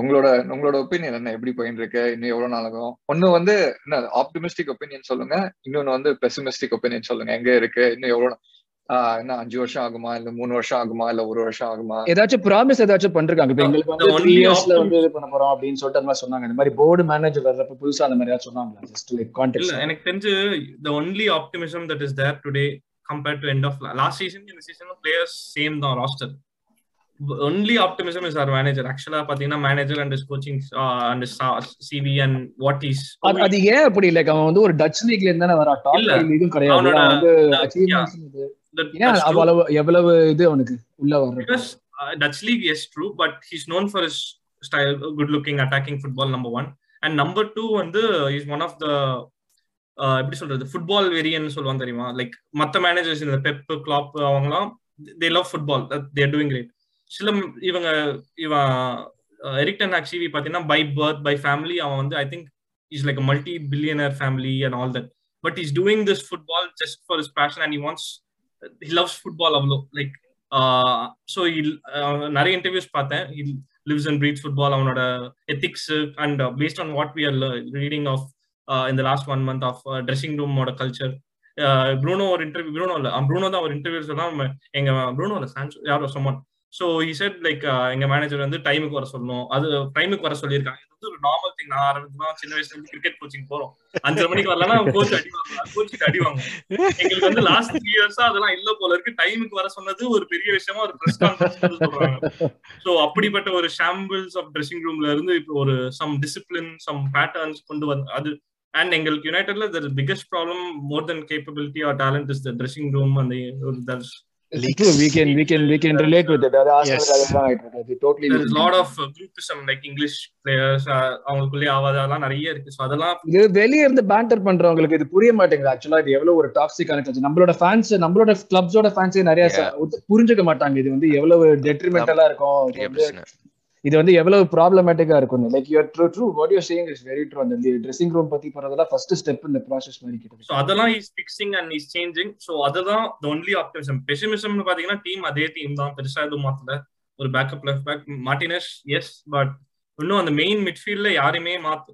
உங்களோட உங்களோட ஒப்பீனியன் என்ன, எப்படி போயிட்டு இருக்கு, இன்னும் எவ்வளவு நாளாகும்? ஒன்னு வந்து என்ன ஆப்டிமிஸ்டிக் ஒப்பீனியன் சொல்லுங்க, இன்னொன்னு வந்து பெசிமிஸ்டிக் ஒப்பீனியன் சொல்லுங்க. எங்க இருக்கு இன்னும் எவ்வளவு, என்ன அஞ்சு வருஷம் ஆகுமா இல்ல மூணு வருஷம் ஆகுமா இல்ல ஒரு வருஷம் ஆகுமா? ஏதாச்சும் ப்ராமிஸ் ஏதாச்சும் பண்றாங்க இப்ப எங்களுக்கு வந்து ஒன் இயர்ஸ்ல வந்து இது பண்ண போறோம் அப்படினு சொல்லிட்டு அந்த மாதிரி சொன்னாங்க. இந்த மாதிரி போர்டு மேனேஜர் வரப்ப புதுசா அந்த மாதிரி சொன்னாங்க. ஜஸ்ட் லைக் கான்டெக்ஸ்ட் இல்ல, எனக்கு தெரிஞ்சு the only optimism that is there today compared to end of last season in the season players same the roster, the only optimism is our manager. Actually பாத்தீங்கன்னா manager and his coaching uh, and his C V and what is அது ஏன் அப்படி like அவன் வந்து ஒரு touch லீக்ல இருந்தானே வரா, top லீக்கும் கிடையாது. அவனோட அச்சீவ்மென்ட்ஸ் இது எவ்வளவு இது அவனுக்கு உள்ள வர Dutch league is true, but he's known for his style, good looking attacking football number one, and number two வந்து இஸ் ஒன் ஆஃப் த எப்படி சொல்றது ஃபுட்பால் வெரியன்னு சொல்லுவாங்க தெரியுமா. லைக் மற்ற மேனேஜர்ஸ் இந்த பெப் கிளாப் அவங்கலாம் they love football, they're doing great. சில இவங்க இவன் எரிக் டென் ஹாக் சிவி பார்த்தீங்கன்னா பை பர்த் பை ஃபேமிலி அவன் வந்து I think is like multi billionaire family and all that, but is doing this football just for his passion and he wants he loves football avlo like uh, so he nare uh, interviews paathen, he lives and breathes football, avanoda ethics and uh, based on what we are reading of uh, in the last one month of uh, dressing room oda culture uh, Bruno or interview Bruno la um, Bruno da or interviews la enga Bruno la Sancho yaro someone, so he said like uh, enga manager vandu time ku vara solnu, adu time ku vara solliranga. இது ஒரு normal thing. நான் ஆரம்பமா சின்ன வயசுல இருந்து cricket coaching போறோம், அஞ்சரை மணிக்கு வரலன்னா கோச் அடிவாங்க, கோச்சுக்கு அடிவாங்க. எங்களுக்கு வந்து லாஸ்ட் த்ரீ இயர்ஸா அதெல்லாம் இல்ல போல இருக்கு, டைமுக்கு வர சொன்னது ஒரு பெரிய விஷயமா ஒரு பிரஸ் கான்ஃபரன்ஸ் சொல்றாங்க. சோ அப்படிப்பட்ட ஒரு சாம்பிள்ஸ் ஆஃப் ட்ரெஸ்ஸிங் ரூம்ல இருந்து இப்போ ஒரு சம் டிசிப்ளின் சம் பேட்டர்ன்ஸ் கொண்டு வந்து அது அண்ட் எங்களுக்கு யுனைடெட்ல the biggest problem more than capability or talent is the dressing room. அந்த True, we can we can we can relate with it. Yes. They totally there is a lot of uh, groupism, like English players அவங்களுக்குள்ள ஆவாதெல்லாம் நிறைய இருக்கு. So அதெல்லாம் இது வெளிய இருந்து panther பண்றவங்களுக்கு இது புரிய மாட்டேங்குது. एक्चुअली இது எவ்வளவு ஒரு டாக்ஸிக் கனெக்ட், நம்மளோட ஃபேன்ஸ் நம்மளோட கிளப்ஸோட ஃபேன்ஸ் நிறைய புரிஞ்சுக்க மாட்டாங்க. இது வந்து எவ்வளவு டெட்ரிமெண்டலா இருக்கும், இது வந்து எவ்வளவு ப்ராப்ளமேட்டிக்கா இருக்கும். Like you are true true what you are saying is very true. அந்த ட்ரெஸ்ஸிங் ரூம் பத்தி பண்றதெல்லாம் ஃபர்ஸ்ட் ஸ்டெப் இந்த process மாதிரி கிட்ட. சோ அதெல்லாம் is fixing and is changing. So அததான் the only optimism. பெசிமிசம்னு பாத்தீங்கன்னா டீம் அதே டீம் தான், பெருசா எதுவும் மாத்தல. ஒரு backup left back Martinez yes, but இன்னும் அந்த மெயின் மிட்ஃபீல்ட்ல யாரையுமே மாத்த.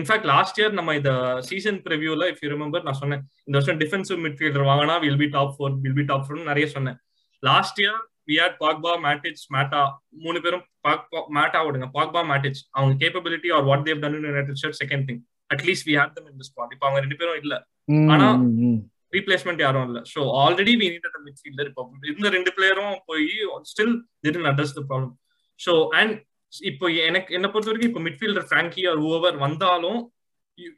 இன்ஃபேக்ட் லாஸ்ட் இயர் நம்ம இந்த சீசன் ப்ரிவியூல இஃப் யூ ரிமெம்பர் நான் சொன்னேன் இந்த வருஷம் டிஃபென்சிவ் மிட்ஃபீல்டர் வாங்கினா will be top four will be top ஃபோர்னு நிறைய சொன்னேன். Last year we had Pogba, Matic, Mata, மூணு பேரும் Mata ஓடுங்க, Pogba, Matic, அவங்க capability or what they have done in United shirt second thing, at least we had them in the spot. இப்போ அவங்க ரெண்டு பேரும் இல்ல, ஆனா replacement யாரும் இல்ல. So already we needed a midfielder. இப்போ இந்த ரெண்டு பிளேயரும் போய் still didn't address the problem. So and இப்போ எனக்கு என்ன பொறுத்த வரைக்கும் இப்போ midfielder Frankie or whoever வந்தாலும்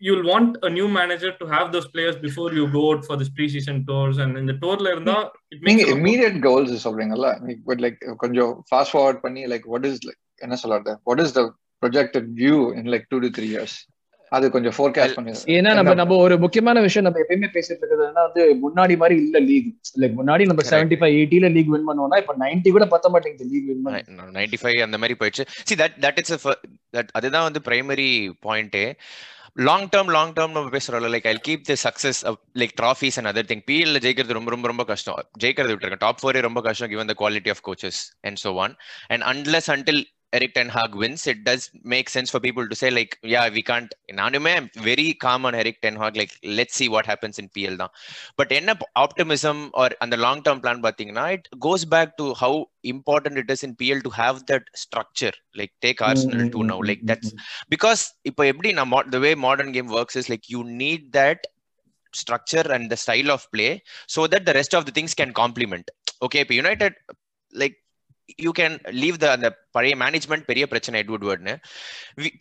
you will want a new manager to have those players before you go out for this pre-season tours and in the tour la irundha it makes immediate goals solringala, but like konjo fast forward panni like what is like enna sollradha what is the projected view in like two to three years adu konjo forecast panni ena நம்ம நம்ம ஒரு முக்கியமான விஷயம் நம்ம எப்பவுமே பேசிட்டு இருக்கதுன்னா வந்து முன்னாடி மாதிரி இல்ல லீக் லைக் முன்னாடி நம்ம seventy-five eighty ல லீக் வின் பண்ணுவோம்னா இப்ப ninety கூட பத்த மாட்டேங்குது லீக் வின் பண்ண. ninety-five அந்த மாதிரி போயிடுச்சு. see that that is a that அதுதான் வந்து primary point eh long term long term நம்ம பேசுறோம்ல like I'll keep the success of like trophies and other thing. P L ல ஜெயிக்கிறது ரொம்ப ரொம்ப ரொம்ப கஷ்டம், ஜெயிக்கிறது விட்டுருங்க, top four ரொம்ப கஷ்டம் given the quality of coaches and so on, and unless until Eric Ten Hag wins, it does make sense for people to say like, yeah, we can't. I'm very calm on Eric Ten Hag. Like, let's see what happens in P L now. But end up optimism or on the long-term plan, it goes back to how important it is in P L to have that structure. Like take Arsenal mm-hmm. too now. Like that's because the way modern game works is like you need that structure and the style of play so that the rest of the things can complement. Okay, but United, like, you can leave the the pariya management periya prachana Edward Ward ne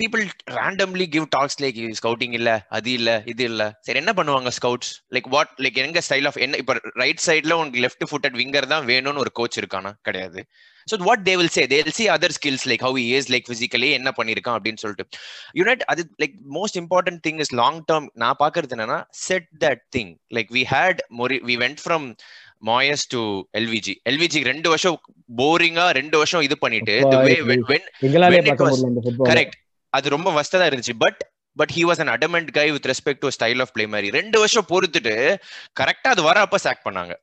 people randomly give talks like scouting illa adu illa idu illa seri enna பண்ணுவாங்க scouts like what like enga style of enna ipo right side la unga left footed winger dhaan venum nu or coach irukana kedaiyadhu so what they will say they'll see other skills like how he is like physically enna pannirukkan appdin soltu United adu like most important thing is long term na paakiradhu enna set that thing like we had we went from Moyes to L V G. L V G ரெண்டு வருஷம் போரிங்கா ரெண்டு வருஷம் இது பண்ணிட்டு the way when when it was correct அது ரொம்ப worst ஆ இருந்துச்சு but but he was an adamant guy with respect to style of play மாதிரி ரெண்டு வருஷம் பொறுத்துட்டு கரெக்ட்டா அது வர அப்ப சாக் பண்ணாங்க.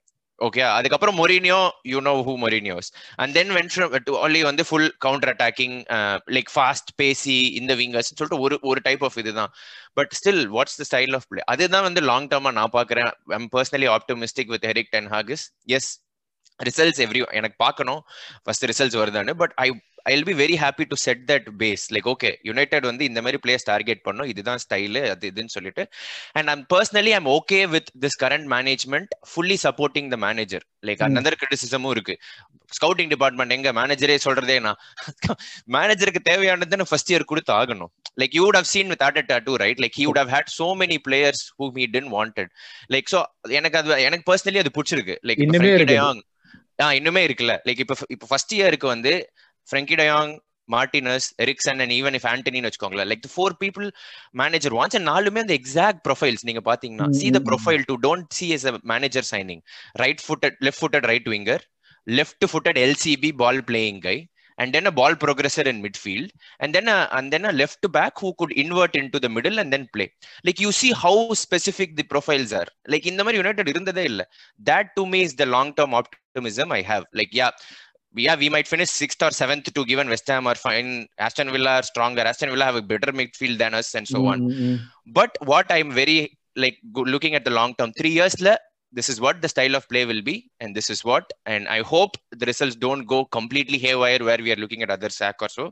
ஓகே, அதுக்கு அப்புறம் Mourinho, you know who Mourinho is, and then went from to only வந்து full counter attacking uh, like fast pacey in the wingers சொல்லிட்டு ஒரு ஒரு டைப் ஆஃப் இதுதான். But still, what's the style of play? அதுதான் வந்து long term ஆ நான் பார்க்கறேன். I'm personally optimistic with Eric Ten Hag. Yes, results every எனக்கு பார்க்கணும் first results வருதான்னு, but i i'll be very happy to set that base like okay United வந்து இந்த மாதிரி players target பண்ணோம், இதுதான் ஸ்டைல் அது இதுன்னு சொல்லிட்டு, and i'm personally i'm okay with this current management fully supporting the manager like mm. another criticism இருக்கு scouting department எங்க மேனேஜரே சொல்றதே நான் மேனேஜருக்கு தேவையானதுன்னு ஃபர்ஸ்ட் இயர் கொடுத்து ஆகணும் like you would have seen with Arteta too right like he would have had so many players whom he didn't wanted like so எனக்கு அது எனக்கு personally அது பிடிச்சிருக்கு like Frankie de Jong ஆ இன்னுமே இருக்குல்ல like இப்ப இப்ப ஃபர்ஸ்ட் இயருக்கு வந்து Frankie de Jong, Martinez, Eriksen and even if Antony வெச்சுக்கோங்களே like the four people manager wants and நாலுமே அந்த எக்ஸாக்ட் profiles நீங்க பாத்தீங்கன்னா see the profile too don't see as a manager signing right footed left footed right winger left footed L C B ball playing guy and then a ball progressor in midfield and then a and then a left back who could invert into the middle and then play like you see how specific the profiles are like இந்த மாதிரி United இருந்ததே இல்ல that to me is the long term optimism I have like yeah yeah we might finish sixth or seventh to given West Ham or fine Aston Villa are stronger Aston Villa have a better midfield than us and so mm-hmm. on but what I'm very like looking at the long term three years la this is what the style of play will be and this is what and I hope the results don't go completely haywire where we are looking at other sack or so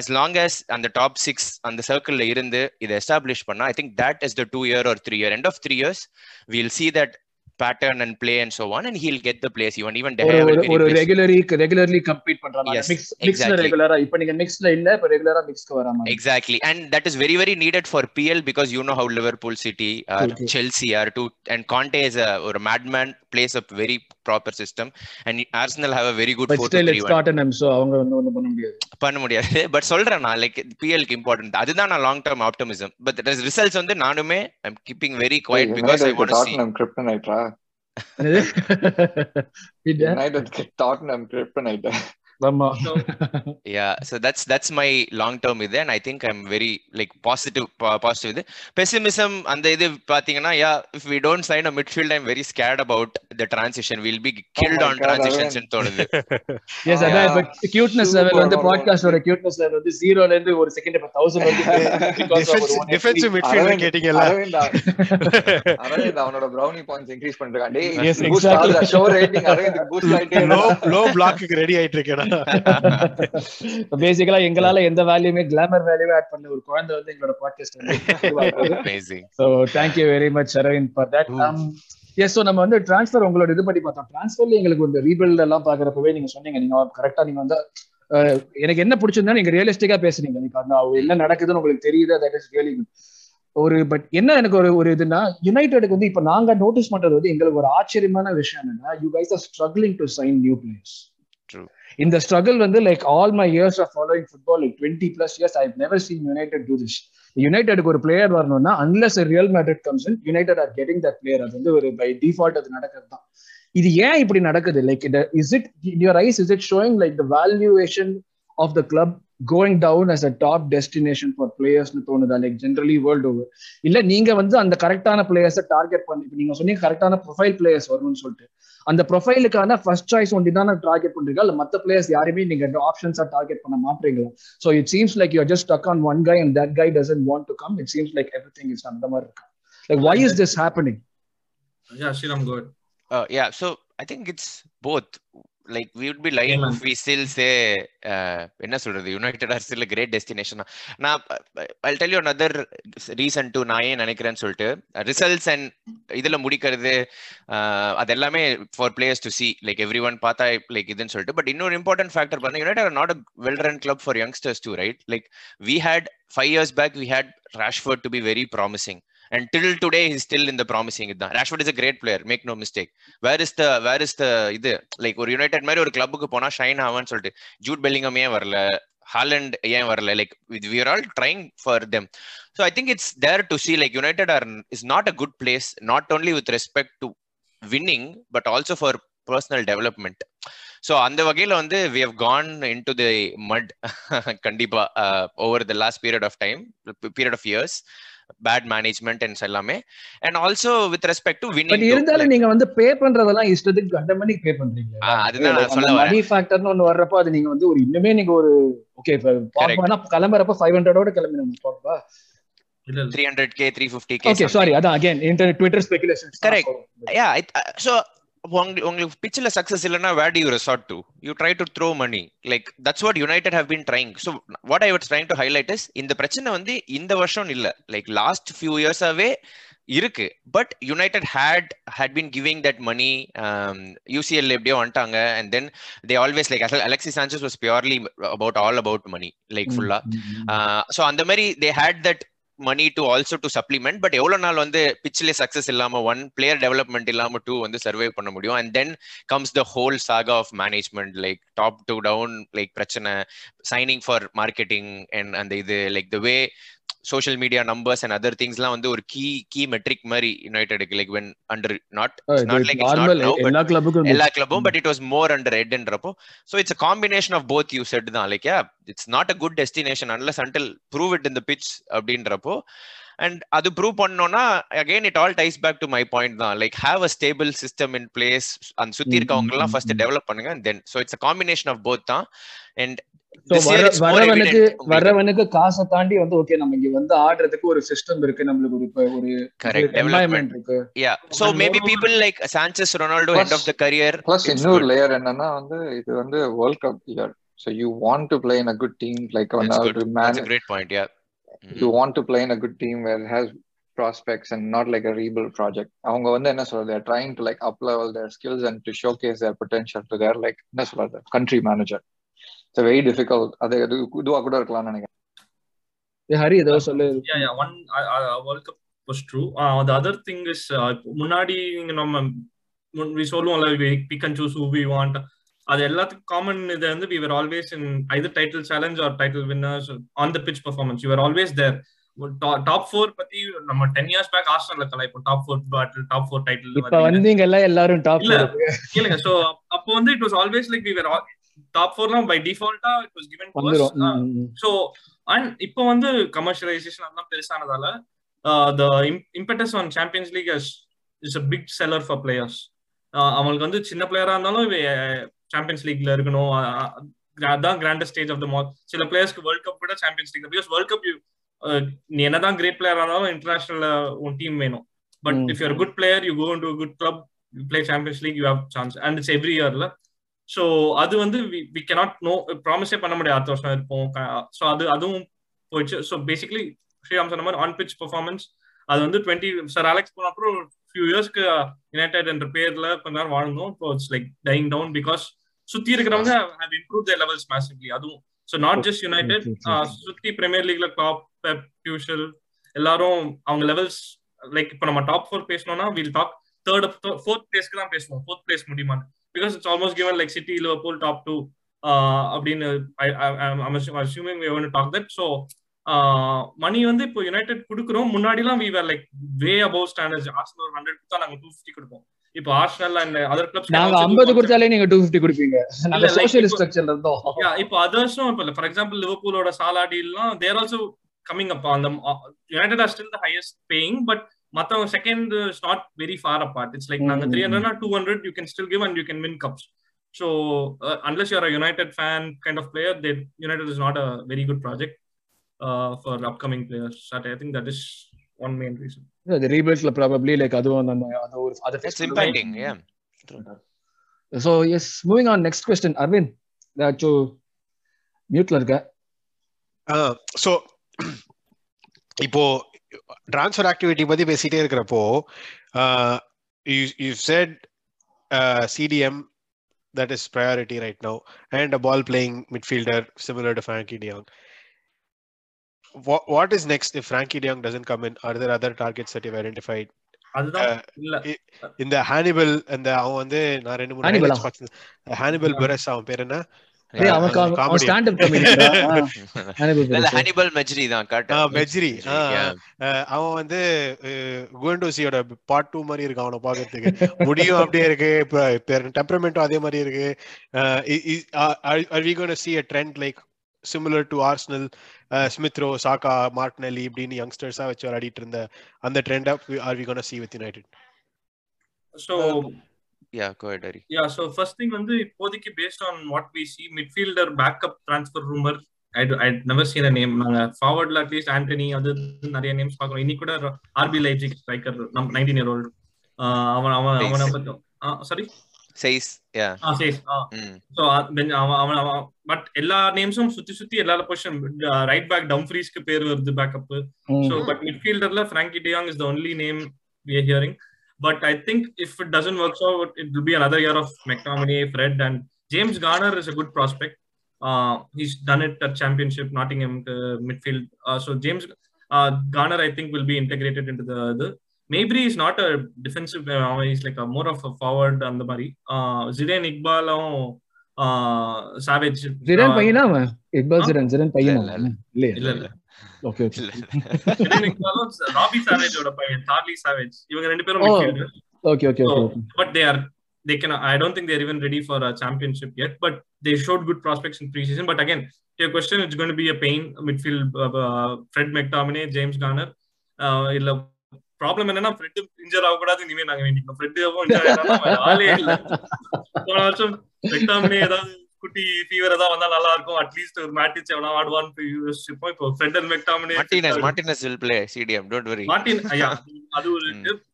as long as on the top six on the circle la irundu it established panna I think that is the two year or three year end of three years we'll see that pattern and play and so on and he'll get the place even even De Gea will be or regularly regularly compete பண்றாங்க mix mix ரெகுலரா இப்ப நீங்க mix ல இல்ல இப்ப ரெகுலரா mix க்கு வராமா exactly and that is very very needed for P L because you know how Liverpool City or okay. Chelsea are too and Conte is a or a madman plays a very proper system and Arsenal have a very good four three one but still it's Tottenham so அவங்க வந்து ஒன்னு பண்ண முடியாது பண்ண முடியாது but சொல்றேன் நான் like P L க்கு important அதுதான் நான் long term optimism but the results வந்து நானுமே I'm keeping very quiet yeah, because I want to see Tottenham kryptonite right United Tottenham kryptonite amma yeah so that's that's my long term idhe and I think I'm very like positive uh, positive idhe pessimism and idhe pathina yeah if we don't sign a midfield I'm very scared about the transition we'll be killed oh on God, transitions in tholudhu yes adha yeah. but cuteness level on the podcast or cuteness level on the zero la irundhu one second pa one thousand vandhu because of defensive midfielder ketingala Aravinda Aravinda avanoda brownie points increase pannirukan dey yes exactly the show rating Aravinda boost aite low low block ku ready aiterukena பேசிக்கலா எங்களால எந்த வேல்யூமே glamour வேல்யூவே add பண்ண ஒரு குழந்தை வந்து எங்களோட podcast amazing so thank you very much Aravind for that um yes so நம்ம வந்து ட்ரான்ஸ்ஃபர் உங்களோட இது பத்தி பார்த்தோம் ட்ரான்ஸ்ஃபர்ல உங்களுக்கு ஒரு ரீபில்ட் எல்லாம் பார்க்கறப்பவே நீங்க சொன்னீங்க நீங்க கரெக்ட்டா நீங்க வந்து எனக்கு என்ன பிடிச்சிருந்தா நீங்க ரியலிஸ்டிக்கா பேசுறீங்க நீங்க என்ன நடக்குதுன்னு உங்களுக்கு தெரியுதா that is really good ஒரு பட் என்ன எனக்கு ஒரு ஒரு இதுன்னா யுனைடெடுக்கு வந்து இப்ப நாங்க நோட்டீஸ் பண்றது வந்து எங்களுக்கு ஒரு ஆச்சரியமான விஷயம் என்னன்னா you guys are struggling to sign new players True. In the struggle வந்து like all my years of following football like twenty plus years I've never seen United do this. United க்கு ஒரு player வரணும்னா unless a Real Madrid comes in United are getting that player அது வந்து ஒரு by default அது நடக்கிறது தான். இது ஏன் இப்படி நடக்குது like the, is it in your eyes is it showing like the valuation of the club going down as a top destination for players னு தோணுதா like generally world over இல்ல நீங்க வந்து அந்த கரெக்ட்டான players-ஐ டார்கெட் பண்ணி நீங்க சொன்னீங்க கரெக்ட்டான profile players வரணும்னு சொல்லிட்டு அந்த ப்ரொஃபைலுக்கான ஃபர்ஸ்ட் சாய்ஸ் ஒண்டி தான் நான் டார்கெட் பண்றீங்களா இல்ல மத்த பிளேயர்ஸ் யாருமே நீங்க ஆப்ஷன்ஸா டார்கெட் பண்ண மாட்டீங்களா? So it seems like you are just stuck on one guy and that guy doesn't want to come. It seems like everything is அந்த மாதிரி இருக்கு. Like why is this happening? Yeah, Sriram, go ahead. Uh, yeah, so I think it's both. Like we would be lying if we still say uh, enna solradhu United are still a great destination. Now I'll tell you another reason to na yen nenikiren solittu results and idhula mudikkuradhu adellame for players to see, like everyone paatha like idhen solittu, but another important factor panna United are not a well run club for youngsters too, right? Like we had five years back we had Rashford to be very promising. And till today he is still in the promising idha. Rashford is a great player, make no mistake. Where is the where is the idhu like or United mari or club ku pona shine avan solittu Jude Bellingham yen varala, Haaland yen varala, like we are all trying for them. So I think it's there to see like United are is not a good place, not only with respect to winning but also for personal development. So அந்த வகையில வந்து we have gone into the mud kandipa uh, over the last period of time period of years. Bad management and salame, and also with respect to winning, but இருந்தால நீங்க வந்து பே பண்றதெல்லாம் இஷ்டத்துக்கு அந்த மணி பே பண்றீங்க. அதுதான் நான் சொல்ல வரேன். மணி ஃபேக்டர்னு ஒன்னு வரப்போ அது நீங்க வந்து ஒரு இன்னுமே நீங்க ஒரு ஓகே பாப்பனா கிளம்பறப்ப five hundred ஓட கிளம்பினோம் பாப்பா இல்ல three hundred k three fifty k. Okay sorry அத again internet Twitter speculations. Correct. Yeah, it, uh, so உங்களுக்கு பிச்சில சக்சஸ் இல்லனா where do you resort to? You try to throw money, like that's what United have been trying. So what I was trying to highlight is இந்த பிரச்சனை வந்து இந்த வருஷம் இல்ல, like last few years away இருக்கு. But United had had been giving that money UCL எப்படியோ வந்துட்டாங்க, and then they always like Alexis Sanchez was purely about all about money, like ஃபுல்லா. ஸோ அந்த மாதிரி they had that money to also to supplement, but evlo naal vande pitchile success illama one player development illama two vande survive panna mudiyum, and then comes the whole saga of management, like top to down, like prachana signing for marketing and and the like the way social media numbers and other things la vande or key key metric mari United like when under not it's not like it's not now ella club ella club but it was more under Ed and Rapo. So it's a combination of both. You said da like yeah, it's not a good destination unless until prove it in the pitch abindrapo, and adu prove pannona again it all ties back to my point da like have a stable system in place and suthi irukavangala first develop pannunga and then. So it's a combination of both da, and வரவனுக்கு வரவனுக்கு காசை தாண்டி வந்து okay நம்ம இங்க வந்து ஆடுறதுக்கு ஒரு சிஸ்டம் இருக்கு, நம்மளுக்கு ஒரு கரெக்ட் டெவலப்மென்ட் இருக்கு. Yeah so maybe people like chances Ronaldo head of the career plus இன்னொரு லேயர் என்னன்னா வந்து இது வந்து world cup year, so you want to play in a good team like one of the man. That's a great point. Yeah, you want to play in a good team where it has prospects and not like a rebuild project. அவங்க வந்து என்ன சொல்றது, they are trying to like up level their skills and to showcase their potential to their like என்ன சொல்றது country manager. It's very difficult. Adha idhu akuda irukala neniken. Hey Hari edho sollu. Yeah yeah, one uh, World Cup was true. Uh, the other thing is munadi inga nama we solluvom la we pick and choose who we want. Adu ellathukku common idha irundhu we were always in either title challenge or title winners on the pitch performance. You were always there. Top four பத்தி நம்ம ten years back ஆஸ்டர்ல கலை இப்போ top four battle top four title இப்போ வந்தீங்க எல்லா எல்லாரும் top four இல்லங்க. So அப்போ வந்து it was always like we were all, top four la by default ah it was given to us. Uh, so and ipo vandu commercialization adha perusanadala the impetus on Champions League is, is a big seller for players. Avangalukku vandu chinna player ah irundhalo Champions League la irukano adha grandest stage of the most. Sila players ku World Cup vida Champions League, because World Cup you nee enna dhaan great player ah irundhalo international un team venum, but mm. if you are a good player you go into a good club, you play Champions League, you have chance, and it's every year la. So adu vandu we, we cannot know promise panna mudiyadhu adha varsham irpom. So adu adum poichu. So basically Sriram Sanamar on pitch performance adu vandu twenty Sir Alex pona apro few years ku United and repair la konnar vaalundom. So it's like dying down because suthi irukravanga have improved their levels massively adu. So not just United, uh, suthi Premier League la Klopp, Pep, Tuchel ellarum avanga levels like ipo nama top four pesnona we'll talk third fourth place ku dhaan pesuvom, fourth place mudiyuma, because it's almost given like City, Liverpool top two uh abdin I, I I'm assuming we want to talk that. So uh money vandu ipo United kudukrom munadi la we were like way above standards. Arsenal one hundred kudutha naanga two fifty kudupom, ipo Arsenal and other clubs naanga fifty kuduthale neenga two fifty kudupinga naanga social structure la irundho. Yeah, ipo others ipo for example Liverpool oda Salah deal la they are also coming up on them. United are still the highest paying, but மற்றவங்க second is not very far apart. It's like நாங்க three ஹண்ட்ரட்னா two hundred you can still give and you can win cups. So uh, unless you are a United fan kind of player, they, United is not a very good project uh, for upcoming players. That, I think that is one main reason. Yeah, the rebuilds are probably like other one and other other it's impacting. Yeah. So yes, moving on, next question. Arvind, that you mute la iruka. Uh, so இப்போ transfer activity பத்தி பேசிட்டே இருக்கறப்போ you you said uh, C D M that is priority right now and a ball playing midfielder similar to Frankie De Jong. What, what is next if Frankie De Jong doesn't come in? Are there other targets that you've identified? அதுதான் இல்ல இந்த Hannibal அந்த அவன் வந்து நான் ரெண்டு மூணு match பார்த்தேன். ஹானிபல் பெரஸ் அவன் பேர் என்ன? ஏய் அவன் அவன் ஸ்டாண்ட் அப் காமெடிடா. ஹானிபல் இல்ல ஹானிபல் மெஜ்ரி தான் கரெக்ட். ஆ மெஜ்ரி அவன் வந்து கோண்டோசியோட பார்ட் டூ மாதிரி இருக்கான். அவன பாக்கிறதுக்கு முடியும் அப்படியே இருக்கு. டெம்பரமென்ட் அதே மாதிரி இருக்கு. Are we going to see a trend like similar to Arsenal, uh, Smith Rowe, Saka, Martinelli இப்படின்னு யங்ஸ்டர்ஸா வச்சு ஆடிட்டு இருந்த அந்த trend are we going to see with United? So yeah, go ahead Ari. Yeah, so first thing வந்து இப்போதைக்கு based on what we see midfielder backup transfer rumor, I do, I'd never seen a name. நாங்க forward at least Anthony அது நிறைய names பார்க்கறோம். இன்னி கூட R B Leipzig striker nineteen year old அவன் அவன் அவன பத்தி sorry says yeah ah says ah mm. so then uh, uh, uh, uh, but ella names um sutti sutti ella position uh, right back Dumfries ku per varudhu backup mm. so but midfielder la Frankie De Jong is the only name we are hearing, but I think if it doesn't work out it will be another year of McTominay, Fred and James Garner is a good prospect. Uh, he's done it at Championship, Nottingham uh, midfield uh, so James uh, Garner I think will be integrated into the the Mabry is not a defensive, uh, he's like a more of a forward and the Mari. Uh, Zidane Iqbal or uh, Savage. Zidane paiyina ma? Iqbal Zidane Zidane paiyina la la la la. Okay okay. Zidane Iqbal or Robbie Savage oda paiyan, Charlie Savage. Ivanga rendu perum midfielder. Okay okay okay. So, but they are they can I don't think they are even ready for a championship yet, but they showed good prospects in preseason. But again, to your question, it's going to be a pain midfield. Uh, uh, Fred McTominay, James Garner. Uh, illa problem என்னன்னா Fred injured ஆக கூடாது. இனிமே நாங்க வேண்டிக்கணும் Fred ஏவோ injured ஆனா ஆளே இல்ல. போன வருஷம் McTominay ஏதாவது குட்டி ஃபீவர் ஏதாவது வந்தா நல்லா இருக்கும். at least ஒரு மேட்ச் எவனா ஆடுவான்னு டு யூஸ் இப்போ இப்போ Fred and McTominay Martinez Martinez will play C D M, don't worry Martin ஐயா அது ஒரு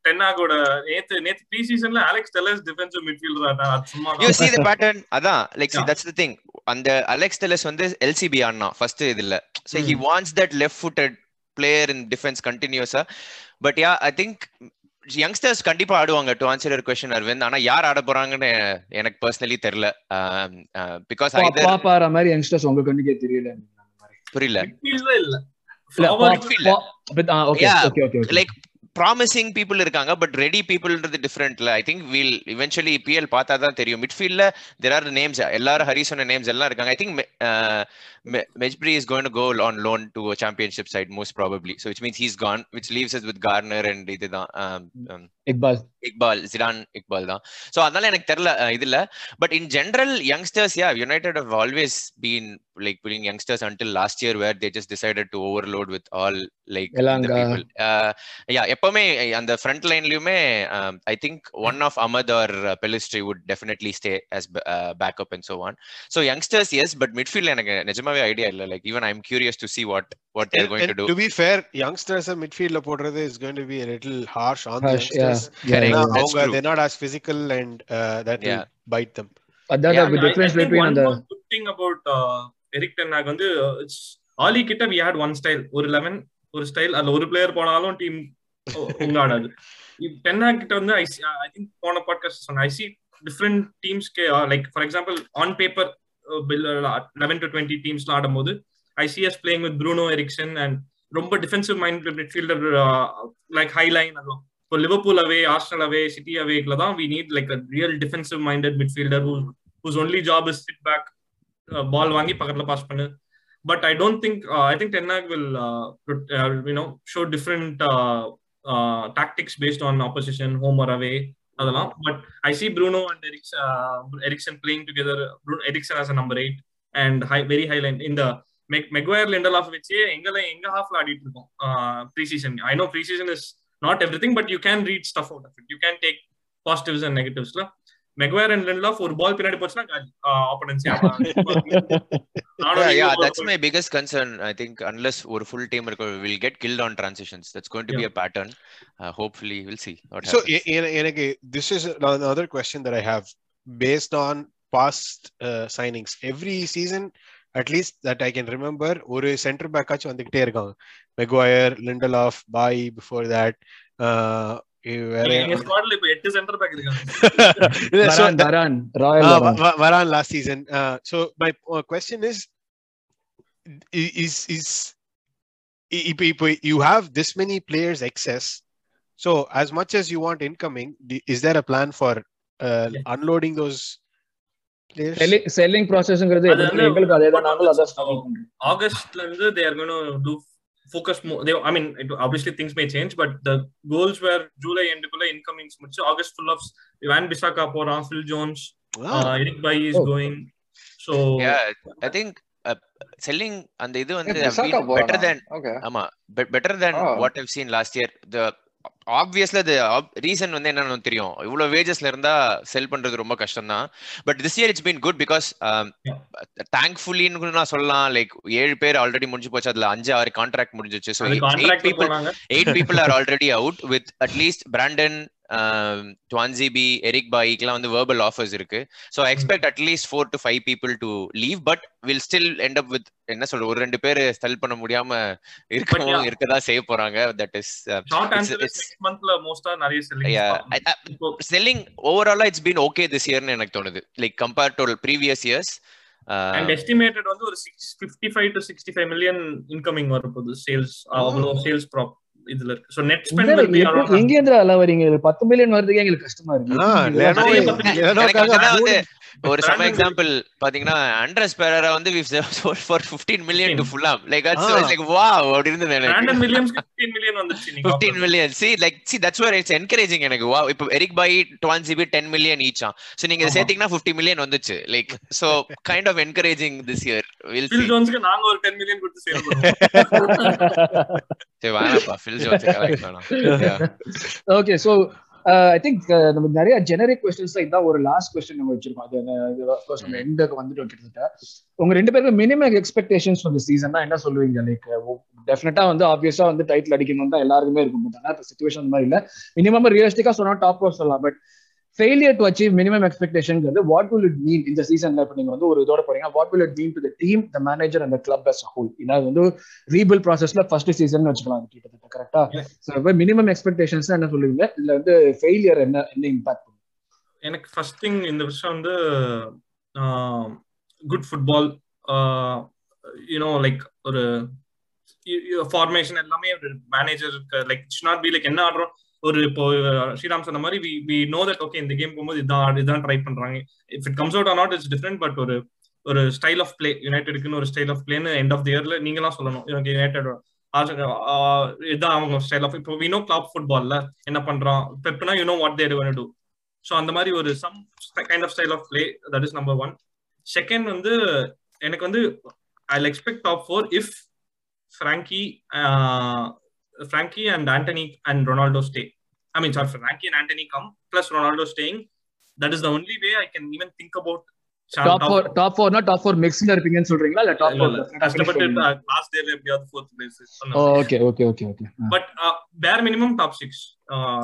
டென்னாகோட நேத்து நேத்து ப்ரீ சீசன்ல அலெக்ஸ் டெல்லஸ் டிஃபென்சிவ் மிட்ஃபீல்டர் ஆனா சும்மா you see the pattern அதான் like see that's the thing and Alex Telles வந்து L C B ஆனா first இது இல்ல so he wants that left footed player in defense continuously. But yeah, I think youngsters kandipa aaduvaanga to answer your question Arvind, ana yaar aada poraanga enak personally therilla because either paapara mari youngsters unga kanduke theriyala andha mari therilla illa illa forward illa but uh, okay, yeah, okay okay okay like promising people irukanga but ready people is different la. I think we'll eventually P L paatha dhaan theriyum midfield la there are names ellaru Harrison names ella irukanga. I think uh, Mejbri is going to go on loan to a championship side most probably, so which means he's gone, which leaves us with Garner and idu dhaan um, um, Iqbal Iqbal Zidane Iqbal dhaan. So adnala enak therilla idilla, but in general youngsters yeah United have always been like pulling youngsters until last year where they just decided to overload with all like Elanga. The people uh, yeah எப்பமே அந்த front line லுமே I think one of Ahmed or Pelistri would definitely stay as uh, backup and so on. So youngsters yes, but midfield எனக்கு நிஜமாவே idea இல்ல. Like even I'm curious to see what what they're going and to do. To be fair, youngsters at midfield la podradhu is going to be a little harsh on the youngsters. அவங்க they're not as physical and uh, that yeah. will bite them. That yeah, the difference between the thing about uh, Erik ten Hag வந்து it's Ali கிட்ட we had one style, ஒரு eleven ஒரு style அல்ல ஒரு player போனாலும் team உங்காடாது. Ten hack கிட்ட வந்து I think போன பாட்காஸ்ட் சொன்ன ஐ சி டிஃப்ரெண்ட் டீம்ஸ்க்கு like for example on paper eleven to twenty டீம்ஸ்ல ஆடும்போது I see is playing with Bruno Eriksen and ரொம்ப defensive mind midfielder like high line அதெல்லாம் இப்போ Liverpool away Arsenal away City அவேக்குல தான் we need like real defensive minded midfielder whose only job is sit back ball வாங்கி பக்கத்துல pass பண்ணு. But I don't think uh, I think ten Hag will uh, uh, you know show different uh, uh, tactics based on opposition home or away adala. But I see Bruno and Eriksen uh, Eriksen playing together. Bruno Eriksen as a number eight and high, very high line in the Maguire Lindelof which enga enga half la adittu irukom pre season. I know pre season is not everything, but you can read stuff out of it. You can take positives and negatives. La. Maguire and Lindelof for ball pinadi pochna uh, opponents yeah, yeah, yeah that's my biggest concern. I think unless or full team will get killed on transitions, that's going to yeah. be a pattern. Uh, hopefully we'll see what so happens. So this is another question that I have based on past uh, signings. Every season, at least that I can remember, ஒரு centre back ஆச்சு வந்துட்டே இருக்காங்க. Maguire, Lindelof, Bai before that, uh, Varan last season. Uh, so my uh, question is, is, is, is, you have this many players excess. So as much as you want incoming, is there a plan for uh, yeah. unloading those players? Selling, selling process. August, they are going to do focus more. They, I mean, it, obviously things may change, but the goals were July and incomings. August full of Ivan Bissaka, Pora, Phil Jones, wow. uh, Eric Bai is oh. going. So yeah, I think uh, selling and the idu and yeah, have been better than okay. ama, but better than oh. what I've seen last year. The obviously the ob reason வந்து என்னன்னு தெரியும். இவ்வளவு வேஜஸ்ல இருந்தா செல் பண்றது ரொம்ப கஷ்டம் தான். But this year it's been good because thankfully நான் சொல்லலாம். லைக் ஏழு பேர் ஆல்ரெடி முடிஞ்சு போச்சு, அதுல அஞ்சு ஆறு கான்ட்ராக்ட் முடிஞ்சிச்சு. So eight people eight people are already out with at least Brandon ட்வான்சிபி Eric பாய்க்கெல்லாம் வந்து வெர்பல் ஆஃபர்ஸ் இருக்கு. So I expect at least four to five people to leave, but will still end up with என்ன சொல்ற ஒரு ரெண்டு பேர் ஸ்டெல் பண்ண முடியாம இருக்கவும் இருக்கதா சேவ் போறாங்க. தட் இஸ் six months ல மோஸ்டா நிறைய selling selling over all it's been okay this year னு எனக்கு தோணுது. Like compared to previous years and estimated வந்து ஒரு fifty-five to sixty-five million incoming வரப்போகுது sales அவ்வளோ sales prop இதுல இருக்கு. சோ நெட் ஸ்பெண்ட் வந்து எங்க எங்கேந்திரா எல்லாம் வரீங்க? ten மில்லியன் வரதுக்கு எங்களுக்கு கஷ்டமா இருக்கு. ஒரு சம எக்ஸாம்பிள் பாத்தீங்கன்னா ஆண்ட்ரஸ் பெரேரா வந்து we sold for fifteen million to Fulham. Like that's like wow, அப்படி இருந்தது. ஆண்ட்ரஸ் வில்லியம்ஸ்க்கு fifteen million வந்துச்சு. fifteen million see like see that's where it's encouraging. எனக்கு wow, இப்போ Eric Bailly ட்வான்சிபி ten million each. So நீங்க சேத்திங்கன்னா fifty million வந்துச்சு. Like so kind of encouraging this year. We'll see. Phil Jonesக்கு நாங்க ஒரு ten million கொடுத்து sale பண்ணுவோம். சரி வாங்கப்பா Phil Jones கரெக்ட் பண்ணலாம். Okay, so Uh, I think நம்ம நிறைய ஜெனரிக் கொஸ்டின்ஸ்ல இதான் ஒரு லாஸ்ட் கொஸ்டின் நம்ம வச்சிருக்கோம். அது ஆஃப் கோர்ஸ் நம்ம எண்டுக்கு வந்துட்டோம் கிட்டத்தட்ட. உங்க ரெண்டு பேருமே மினிமம் எக்ஸ்பெக்டேஷன்ஸ் ஃபார் தி சீசன்னா என்ன சொல்லுவீங்க? லைக் டெஃபினட்டா வந்து ஆப்வியஸா வந்து டைட்டில் அடிக்கணும் தான் எல்லாருக்குமே இருக்கும். பட் ஆனா இப்ப சிச்சுவேஷன் மாதிரி இல்ல. மினிமம் ரியலிஸ்டிக்கா சொன்னா டாப் ஃபோர் சொல்லலாம். But failure to achieve minimum expectation what will it mean இந்த சீசன்ல? இப்ப நீங்க வந்து ஒரு இதோட போறீங்க, what will it mean to the team, the manager and the club as a whole? இன்னா வந்து ரீபில்ட் processல ஃபர்ஸ்ட் சீசன் வச்சுக்கலாம் கிட்டத்தட்ட. கரெக்ட்டா? சோ அப்ப மினிமம் எக்ஸ்பெக்டேஷன்ஸ் என்ன சொல்லுவீங்க? இல்ல வந்து ஃபெயிலியர் என்ன என்ன இம்பாக்ட் பண்ணும்? எனக்கு ஃபர்ஸ்ட் திங் இந்த விஷயம் வந்து good football, you know, like ஒரு ஃபார்மேஷன் எல்லாமே manager like should not be like என்ன ஆடுறோம். ஒரு இப்போ ஸ்ரீராம் சொன்ன மாதிரி we know that okay இந்த கேம் போகும்போது இதான் இதான் ட்ரை பண்றாங்க. If it comes out or not it's different. But ஒரு ஒரு ஸ்டைல் ஆஃப் பிளே யுனைடெடுக்குன்னு ஒரு ஸ்டைல் ஆஃப் பிளேன்னு எண்ட் ஆஃப் தி இயர்ல நீங்களாம் சொல்லணும். யுனைடெட் இதுதான் அவங்க ஸ்டைல் ஆஃப் இப்போ we know கிளப் ஃபுட்பால்ல என்ன பண்றோம் பெப்னா you know what they are going to do. So அந்த மாதிரி ஒரு some kind of style of play, that is number one. Second வந்து எனக்கு வந்து I will expect top four if Frankie Frankie and Antony and Ronaldo stay. I mean, sorry, Frankie and Antony come plus Ronaldo staying. That is the only way I can even think about top four. Top four, not top four. Mixing or opinion, சொல்றீங்களா? இல்ல top four. கஷ்டப்பட்டு last day எப்படியா fourth place. Oh, okay, okay, okay, okay. But uh, bare minimum top six uh,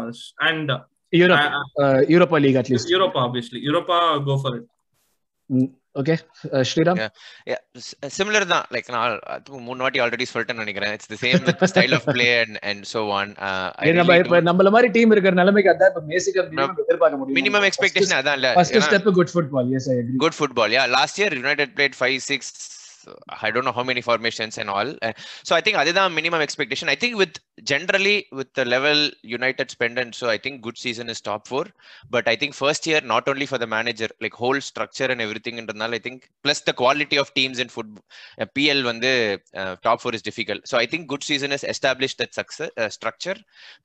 and uh, Europe, uh, uh, Europa League at least. Europa, obviously. Europa, go for it. Mm. Okay, uh, Shriram. Yeah, yeah. S- similar than like now, Moonwati already சொல்லிட்டேன் நினைக்கிறேன். It's the same with the style of play and and so on. நம்ம இப்ப நம்மள மாதிரி team இருக்கிற நிலைமைக்கு அதான் இப்ப பேசிக்கா மினிமம் எதிர்பார்க்க முடியும். Minimum expectation அதான் இல்ல. First step good football. Yes, I agree. Good football. Yeah, last year United played five six I don't know how many formations and all. Uh, so I think other than minimum expectation, I think with generally with the level United spend, and so I think good season is top four. But I think first year, not only for the manager, like whole structure and everything internal, I think plus the quality of teams in football, uh, P L when the uh, top four is difficult. So I think good season has established that success, uh, structure,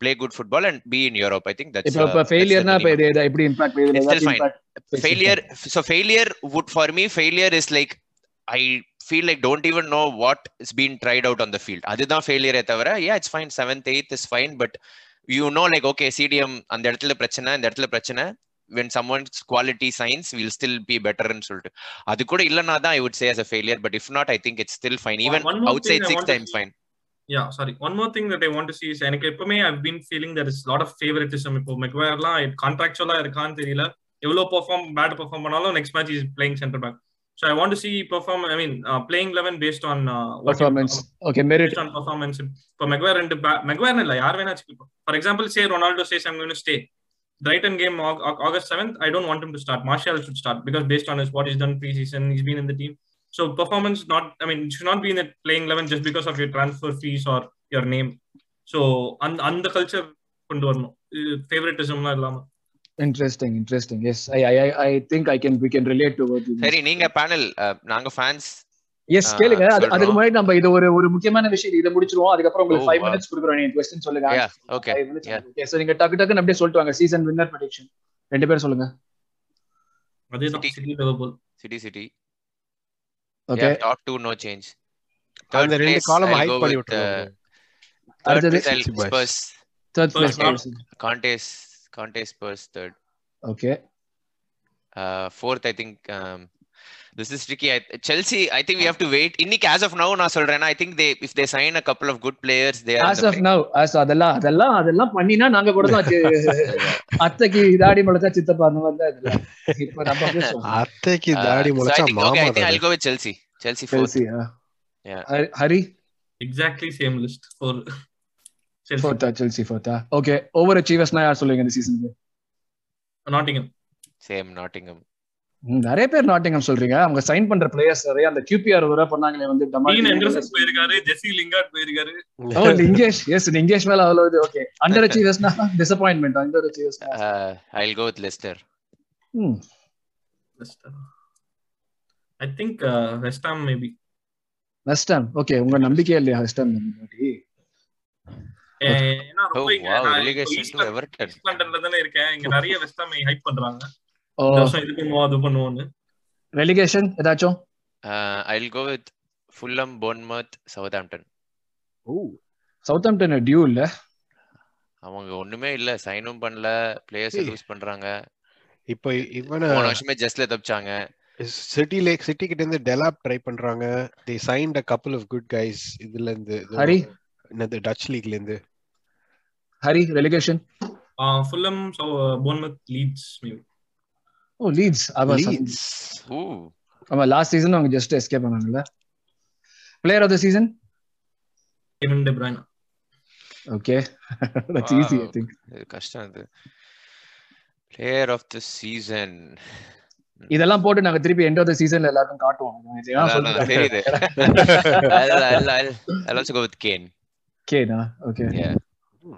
play good football and be in Europe. I think that's a uh, failure. That's the na, it's impact, it's still fine. Impact. Failure. So failure would for me, failure is like I feel like don't even know what is being tried out on the field. Adhu da failure e thavara. Yeah, it's fine. seventh, eighth is fine, but you know, like, okay, C D M, and the இடத்துல பிரச்சனை, இந்த இடத்துல பிரச்சனை, when someone's quality signs will still be better and சொல்லிட்டு. அது கூட இல்லனாதான் I would say as a failure, but if not, I think it's still fine. Even outside six times fine. Yeah, sorry. One more thing that I want to see is, எனக்கு எப்பவுமே I've been feeling there is a lot of favoritism. இப்போ மெக்வயர்லாம் கான்ட்ராக்சுவலா இருக்கான்னு தெரியல. எவ்வளோ perform bad perform பண்ணாலும் next match is playing centre back. So I want to see perform. I mean, uh, playing eleven based on uh, what performance. You, uh, okay, merit. Based on performance. For Maguire and ba- Maguire, no, like, who knows? For example, say Ronaldo says, "I'm going to stay." Brighton game August seventh. I don't want him to start. Martial should start because based on his what he's done pre-season, he's been in the team. So performance not. I mean, it should not be in the playing eleven just because of your transfer fees or your name. So on on the culture, கொண்டு வரணும். Favoritism எல்லாம் இல்லாம. Interesting, interesting. Yes, I, I, I think I can. We can relate to what you. Sorry, நீங்க panel, நாங்க fans. Yes, கேளுங்க. அதுக்கு முன்னாடி நம்ம இது ஒரு ஒரு முக்கியமான விஷயம். இத முடிச்சிருவோம். அதுக்கு அப்புறம் உங்களுக்கு five minutes குடுக்குறோம். நீங்க क्वेश्चन சொல்லுங்க. Yeah, okay. Okay, so நீங்க டக்கு டக்குன்னு அப்படியே சொல்லிட்டு வாங்க. Season winner prediction. ரெண்டு பேர் சொல்லுங்க. அதே தான் City Liverpool. City City. Okay. Yeah, top two no change. Third place, ரெண்டு காலம் ஹைப் பண்ணி விட்டுருங்க. அடுத்து Spurs. Third place Conte. Conte Spurs third. Okay. Uh, fourth, I think um, this is tricky. I, Chelsea, I think we have to wait. Innik as of now, na solrena. I think they, if they sign a couple of good players, they are. As the of play. Now, as adalla, adalla, adalla. Panni na, naanga kodda atte ki daadi mulacha chitta pannu vandha adalla. Ipo namba pesu. Atte ki daadi mulacha mama. Okay, I think I'll go with Chelsea. Chelsea fourth. Chelsea, yeah. Yeah. Hari. Exactly same list for. Chelsea. Fourth, Chelsea fourth. Okay, overachievers na yaar solunga this season. Nottingham. Same Nottingham. நிறைய பேர் Nottingham சொல்றீங்க. அவங்க sign பண்ற players நிறைய அந்த Q P R வர பண்ணாங்களே வந்து டமால். டீன் ஆண்டர்சன் போயிருக்காரு, ஜெஸி லிங்கார்ட் போயிருக்காரு. ஓ லிங்கேஷ், எஸ் லிங்கேஷ் மேல அவ்ளோ இது ஓகே. அண்டர் அச்சீவர்ஸ் னா disappointment. Underachievers. I will go with Leicester. Hmm. Leicester. I think uh, West Ham maybe. West Ham. Okay, உங்க நம்பிக்கை இல்லையா West Ham maybe? ஏன்னா ரொம்ப எலிகேஷன் டு எவர்டன் லண்டன்ல தான இருக்கேன். இங்க நிறைய வெஸ்ட் ஹாம் ஹைப் பண்றாங்க. சோ இதுக்கு மோது பண்ணுவோன்னு. ரெலிகேஷன் ஏதாச்சோ? I will go with Fulham, Bournemouth, Southampton. O Southampton டியூ இல்ல. அவங்க ஒண்ணுமே இல்ல, சைனும் பண்ணல, பிளேயர்ஸ் லூஸ் பண்றாங்க. இப்போ இவன ஒரு வருஷமே ஜஸ்ட்ல தப்பிச்சாங்க. City Lake City கிட்ட இருந்து டெலாப் ட்ரை பண்றாங்க. They signed a couple of good guys இதுல இருந்து. ஹரி இந்த டச் லீக்ல இருந்து. Hari relegation Fulham, so Bournemouth, Leeds maybe. ஓ லீட்ஸ் அவ லீட்ஸ். ஓ ஆமா லாஸ்ட் சீசன் அவங்க ஜஸ்ட் எஸ்கேப் பண்ணாங்கல. Player of the season Kevin De Bruyne. Okay that's easy I think. கஷ்டம் அது. பிளேயர் ஆஃப் தி சீசன் இதெல்லாம் போட்டு நாங்க திருப்பி எண்ட் ஆஃப் தி சீசன்ல எல்லாரும் காட்டுவோம். நான் சொல்றேன் தெரியுது. I'll I'll I'll also go with Kane. Okay, na. Okay. Yeah.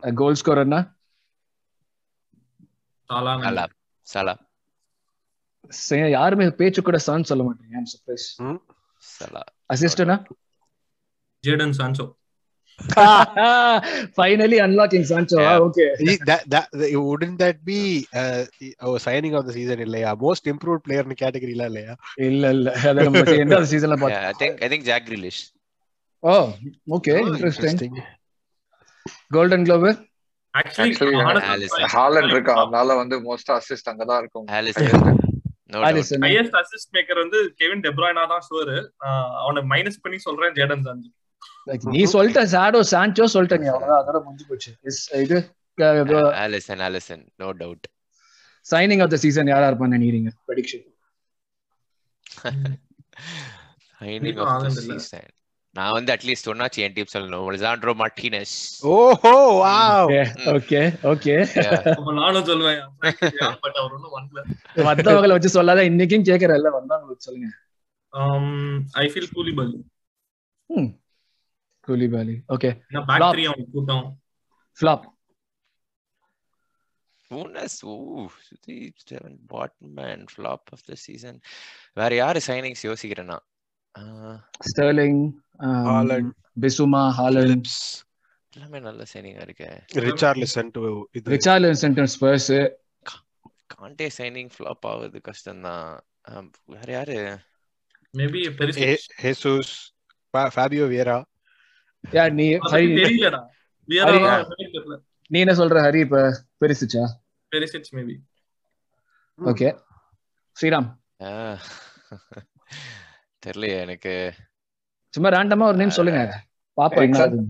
A goal scorer na? Salah. Salah. Salah. Say yaar me page kuda Sancho solla matteenga. I'm surprised. Hmm? Salah. Assist na? Jadon Sancho. Finally unlocking Sancho. Yeah. Ah, okay. See, that that wouldn't that be uh, our signing of the season illaya? Most improved player in category la illaya? Illa illa. Adha namma end of the season la paatha. Yeah, I think I think Jack Grealish. Oh, okay. Oh, interesting. interesting. Golden Globe actually Haaland இருக்கா, அதனால வந்து most assist அங்கதா இருக்கும். Alisson highest assist maker வந்து Kevin De Bruyne தான் sure. அவனை minus பண்ணி சொல்றேன் ஜேடன் சான்சோ. நீ சொல்ற ஜாடோ சான்சோ சொல்ற நீ அவளோ அதோட முடிஞ்சு போச்சு. இது Alisson Alisson no doubt. Signing of the season யார் யார் பண்ண நீங்க prediction? Signing of the season நான் வந்து அட்லீஸ்ட் சொன்னாச்சு என் டிப் சொல்லணும். Lisandro Martinez. ஓஹோ வாவ். Okay okay. அப்ப நானும் சொல்வேன். பட் அவர் ஒண்ணு வரல. மத்தவங்கள வச்சு சொல்லாத. இன்னைக்கும் கேக்குறல்ல வந்தாங்க சொல்லுங்க. um I feel Koulibaly. Hmm. Koulibaly. Okay. நான் back three on கூட்டம். Flop. Bonus. Ooh. Steven Botman flop of the season. வேற யாரு signings யோசிக்கிறேனா? Uh, Sterling. Um, Haaland, Bissouma, Haaland, எல்லாமே நல்ல சைனிங்கா இருக்கு. ரிச்சார்லிசன் டு இது Richarlison to Spurs. Conte signing flop ஆவது கஷ்டம் தான். வேற யாரு? Maybe berries, Jesus, Fabio Vieira. Yeah நீ தெரியலடா. வியரா தெரியல. நீ என்ன சொல்ற ஹரி? இப்ப பெரிசிச்சா? Perisic maybe. ஓகே ஸ்ரீராம். தெரியல எனக்கு, சும்மா ரேண்டமா ஒரு நேம் சொல்லுங்க பாப்போம் என்ன ஆகுது.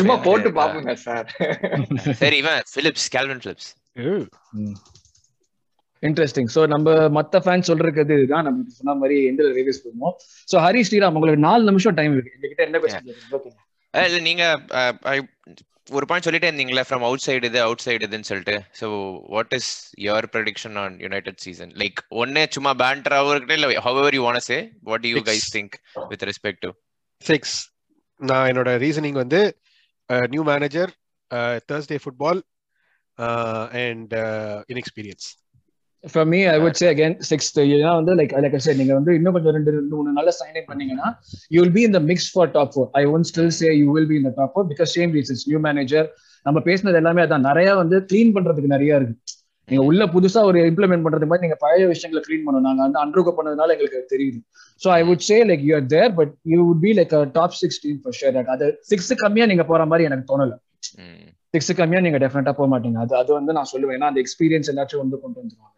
சும்மா போட்டு பாப்போங்க சார். சரி இவன் Phillips, Calvin Phillips. Interesting. So நம்ம மத்த ஃபேன் சொல்றது இதுதான், நம்ம சொன்ன மாதிரி எண்டில் ரிவ்யூஸ் பண்ணுவோம். சோ ஹரி, ஸ்ரீராம், உங்களுக்கு நாலு நிமிஷம் டைம் இருக்கு. என்கிட்ட என்ன பேசுறீங்க? இல்ல நீங்க ஒரு பாயிண்ட் சொல்லிட்டே இருந்தீங்களா, ஃப்ரம் அவுட் சைடு இது அவுட் சைடு இதுன்னு சொல்லிட்டு. So what is your prediction on United season? Like ஒன்னே சும்மா பேண்டராகவும் இருக்கட்டும், இல்லை however you want to say, what do you guys think with respect to six? நான் என்னோட ரீசனிங் வந்து new manager, Thursday football uh, and uh, inexperience. For me, I would say again sixth. You know, and like like I said, நீங்க வந்து இன்னும் கொஞ்சம் ரெண்டு மூணு நல்ல சைன் இன் பண்ணீங்கன்னா you will be in the mix for top four. I won't still say you will be in the top four because same reasons, new manager. நம்ம பேசினது எல்லாமே அதான், நிறைய வந்து க்ளீன் பண்றதுக்கு நிறைய இருக்கு. நீங்க உள்ள புதுசா ஒரு இம்ப்ளிமெண்ட் பண்றதுக்கு மாதிரி நீங்க பழைய விஷயங்களை க்ளீன் பண்ணணும். நாங்க வந்து அண்டர்கோ பண்ணதுனால எங்களுக்கு தெரியுது. So I would say like you are there, but you would be like a top six team for sure. That other six கம்மியா நீங்க போற மாதிரி எனக்கு தோணல. six கம்மியா நீங்க டெஃபினட்டா போக மாட்டீங்க. அது அது வந்து நான் சொல்லுவேன். ஏன்னா அந்த எக்ஸ்பீரியன்ஸ் எல்லாத்தையும் வந்து கொண்டு வந்துருவாங்க.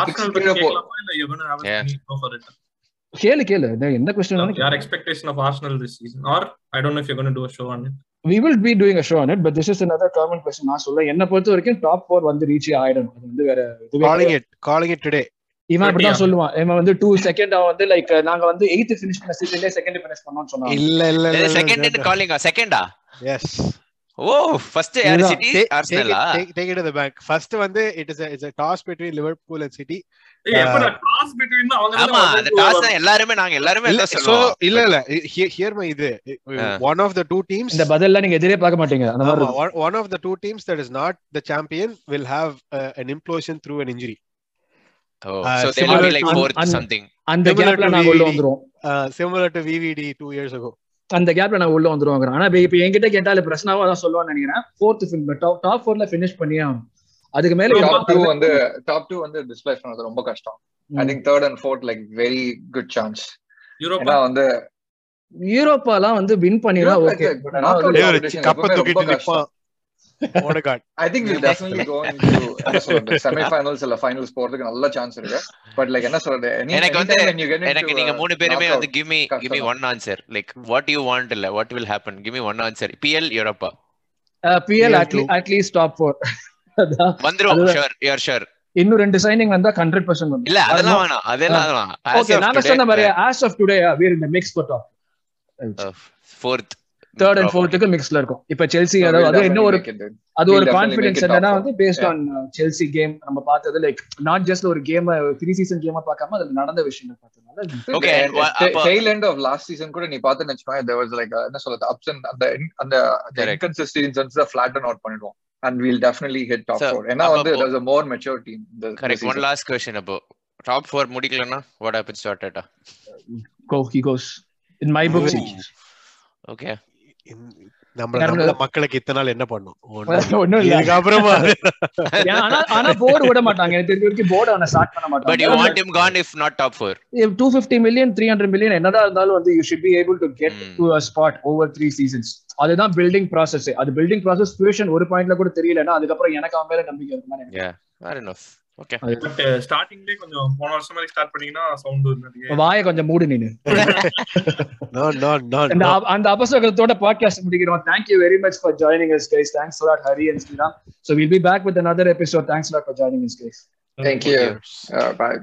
ஆர்சனல் கிட்ட போலாம் இல்ல எவன அவசியம் கோ ஃபார் இட். கேளு கேளு என்ன क्वेश्चन ആണ്? Your expectation of Arsenal this season, or I don't know if you're going to do a show on it. We will be doing a show on it, but this is another common question. நான் சொல்ல என்ன பொறுத்த வரைக்கும் top four வந்து reach ஆயிடும். அது வந்து வேற இதுவே calling it calling it today. இவன் அப்படிதான் சொல்லுவான். இவன் வந்து two செகண்ட் ஆ வந்து லைக் நாங்க வந்து eighth finish பண்ண சீசன்ல செகண்ட் finish பண்ணோம்னு சொன்னான். இல்ல இல்ல இல்ல செகண்ட் எண்ட் காலிங்கா செகண்டா? Yes. Oh, first யார் City Arsenal? Take, take it to the bank. First வந்து it is a it's a toss between Liverpool and City. எப்ப நான் toss between னா அவங்க ஆமா அந்த toss தான் எல்லாரும் நாங்க எல்லாரும் என்ன சொல்றோம். So இல்ல இல்ல here my இது one of the two teams, இந்த பதிலா நீங்க எதிரே பார்க்க மாட்டீங்க அந்த மாதிரி. One of the two teams that is not the champion will have uh, an implosion through an injury. Oh, uh, so they might be like fourth and, something. And the gap la na ullu vandrom. Uh, similar to V V D two years ago. And the gap la na ullu vandruvaanga. Ana ipo engitta kettaala prashnava adha solluvan nenikiren. Fourth film top four la finish panniyam. Adukku mele top two vandu top two vandu display pannadhu romba kashtam. I think third and fourth like very good chance. Europa vandu Europa la vandu win pannira okay. Cup thukittu nippa. Oh my god, I think we'll definitely go into the semi-finals or finals போறதுக்கு நல்ல chance இருக்கு. But like என்ன சொல்றது, எனக்கு வந்து எனக்கு நீங்க மூணு பேருமே வந்து give me give me one answer, like what do you want, like what will happen, give me one answer. P L Europa, uh, P L at, le- at least top four வந்துரும். Sure, you are sure? இன்னும் ரெண்டு signing வந்தா one hundred percent வந்து இல்ல அதெல்லாம் வேணாம் அதெல்லாம் வேணாம். Okay, நாம சொன்ன மாதிரி as of today we are in the mix for top fourth, third and fourth க்கு மிக்ஸ்ல இருக்கும். இப்ப செல்சி அது இன்னும் ஒரு அது ஒரு கான்ஃபிடன்ஸ் என்னன்னா வந்து பேஸ்ட் ஆன் செல்சி கேம் நம்ம பார்த்தது, லைக் நாட் ஜஸ்ட் ஒரு கேம் ப்ரீ சீசன் கேமா பார்க்காம அது நடந்த விஷயம் பார்த்தனால. Okay, tail end of last season கூட நீ பார்த்தேன்னு வெச்சுக்கோ, there was like என்ன சொல்றது ups and அந்த அந்த inconsistencies are flatten out பண்ணிடுவோம். And we'll definitely hit top four. ஏன்னா வந்து there's a more mature team. Correct. One last question about top four முடிக்கலனா what happens to Arteta? Go, he goes in my book. Okay. நம்மள நம்ம மக்களுக்கு இத்தனை நாள் என்ன பண்ணோம் ஒண்ணும் இல்ல. அப்புறமா ஆனா ஆனா போர்ட் விட மாட்டாங்க எனக்கு தெரிஞ்ச வரைக்கும். போர்ட் அவனை ஸ்டார்ட் பண்ண மாட்டாங்க. But you want him gone if not top four. two hundred fifty million three hundred million என்னடா இருந்தாலும் வந்து you should be able to get to a spot over three seasons. அதுதான் building process. அது building process fusion ஒரு பாயிண்ட்ல கூட தெரியலனா அதுக்கு அப்புறம் எனக்கு அவன் மேல நம்பிக்கை இருக்குமா? Yeah, fair enough. Okay. But startingலயே கொஞ்சம் போன வருஷம் மாதிரி ஸ்டார்ட் பண்ணீங்கன்னா சவுண்ட் வந்து வாயை கொஞ்சம் மூடு நீ. No no no. And and the episodeோட பாட்காஸ்ட் முடிக்கிறோம். Thank you very much for joining us guys. Thanks a lot Hari and Sriram. So we'll be back with another episode. Thanks a lot for joining us guys. Thank you. Uh, bye.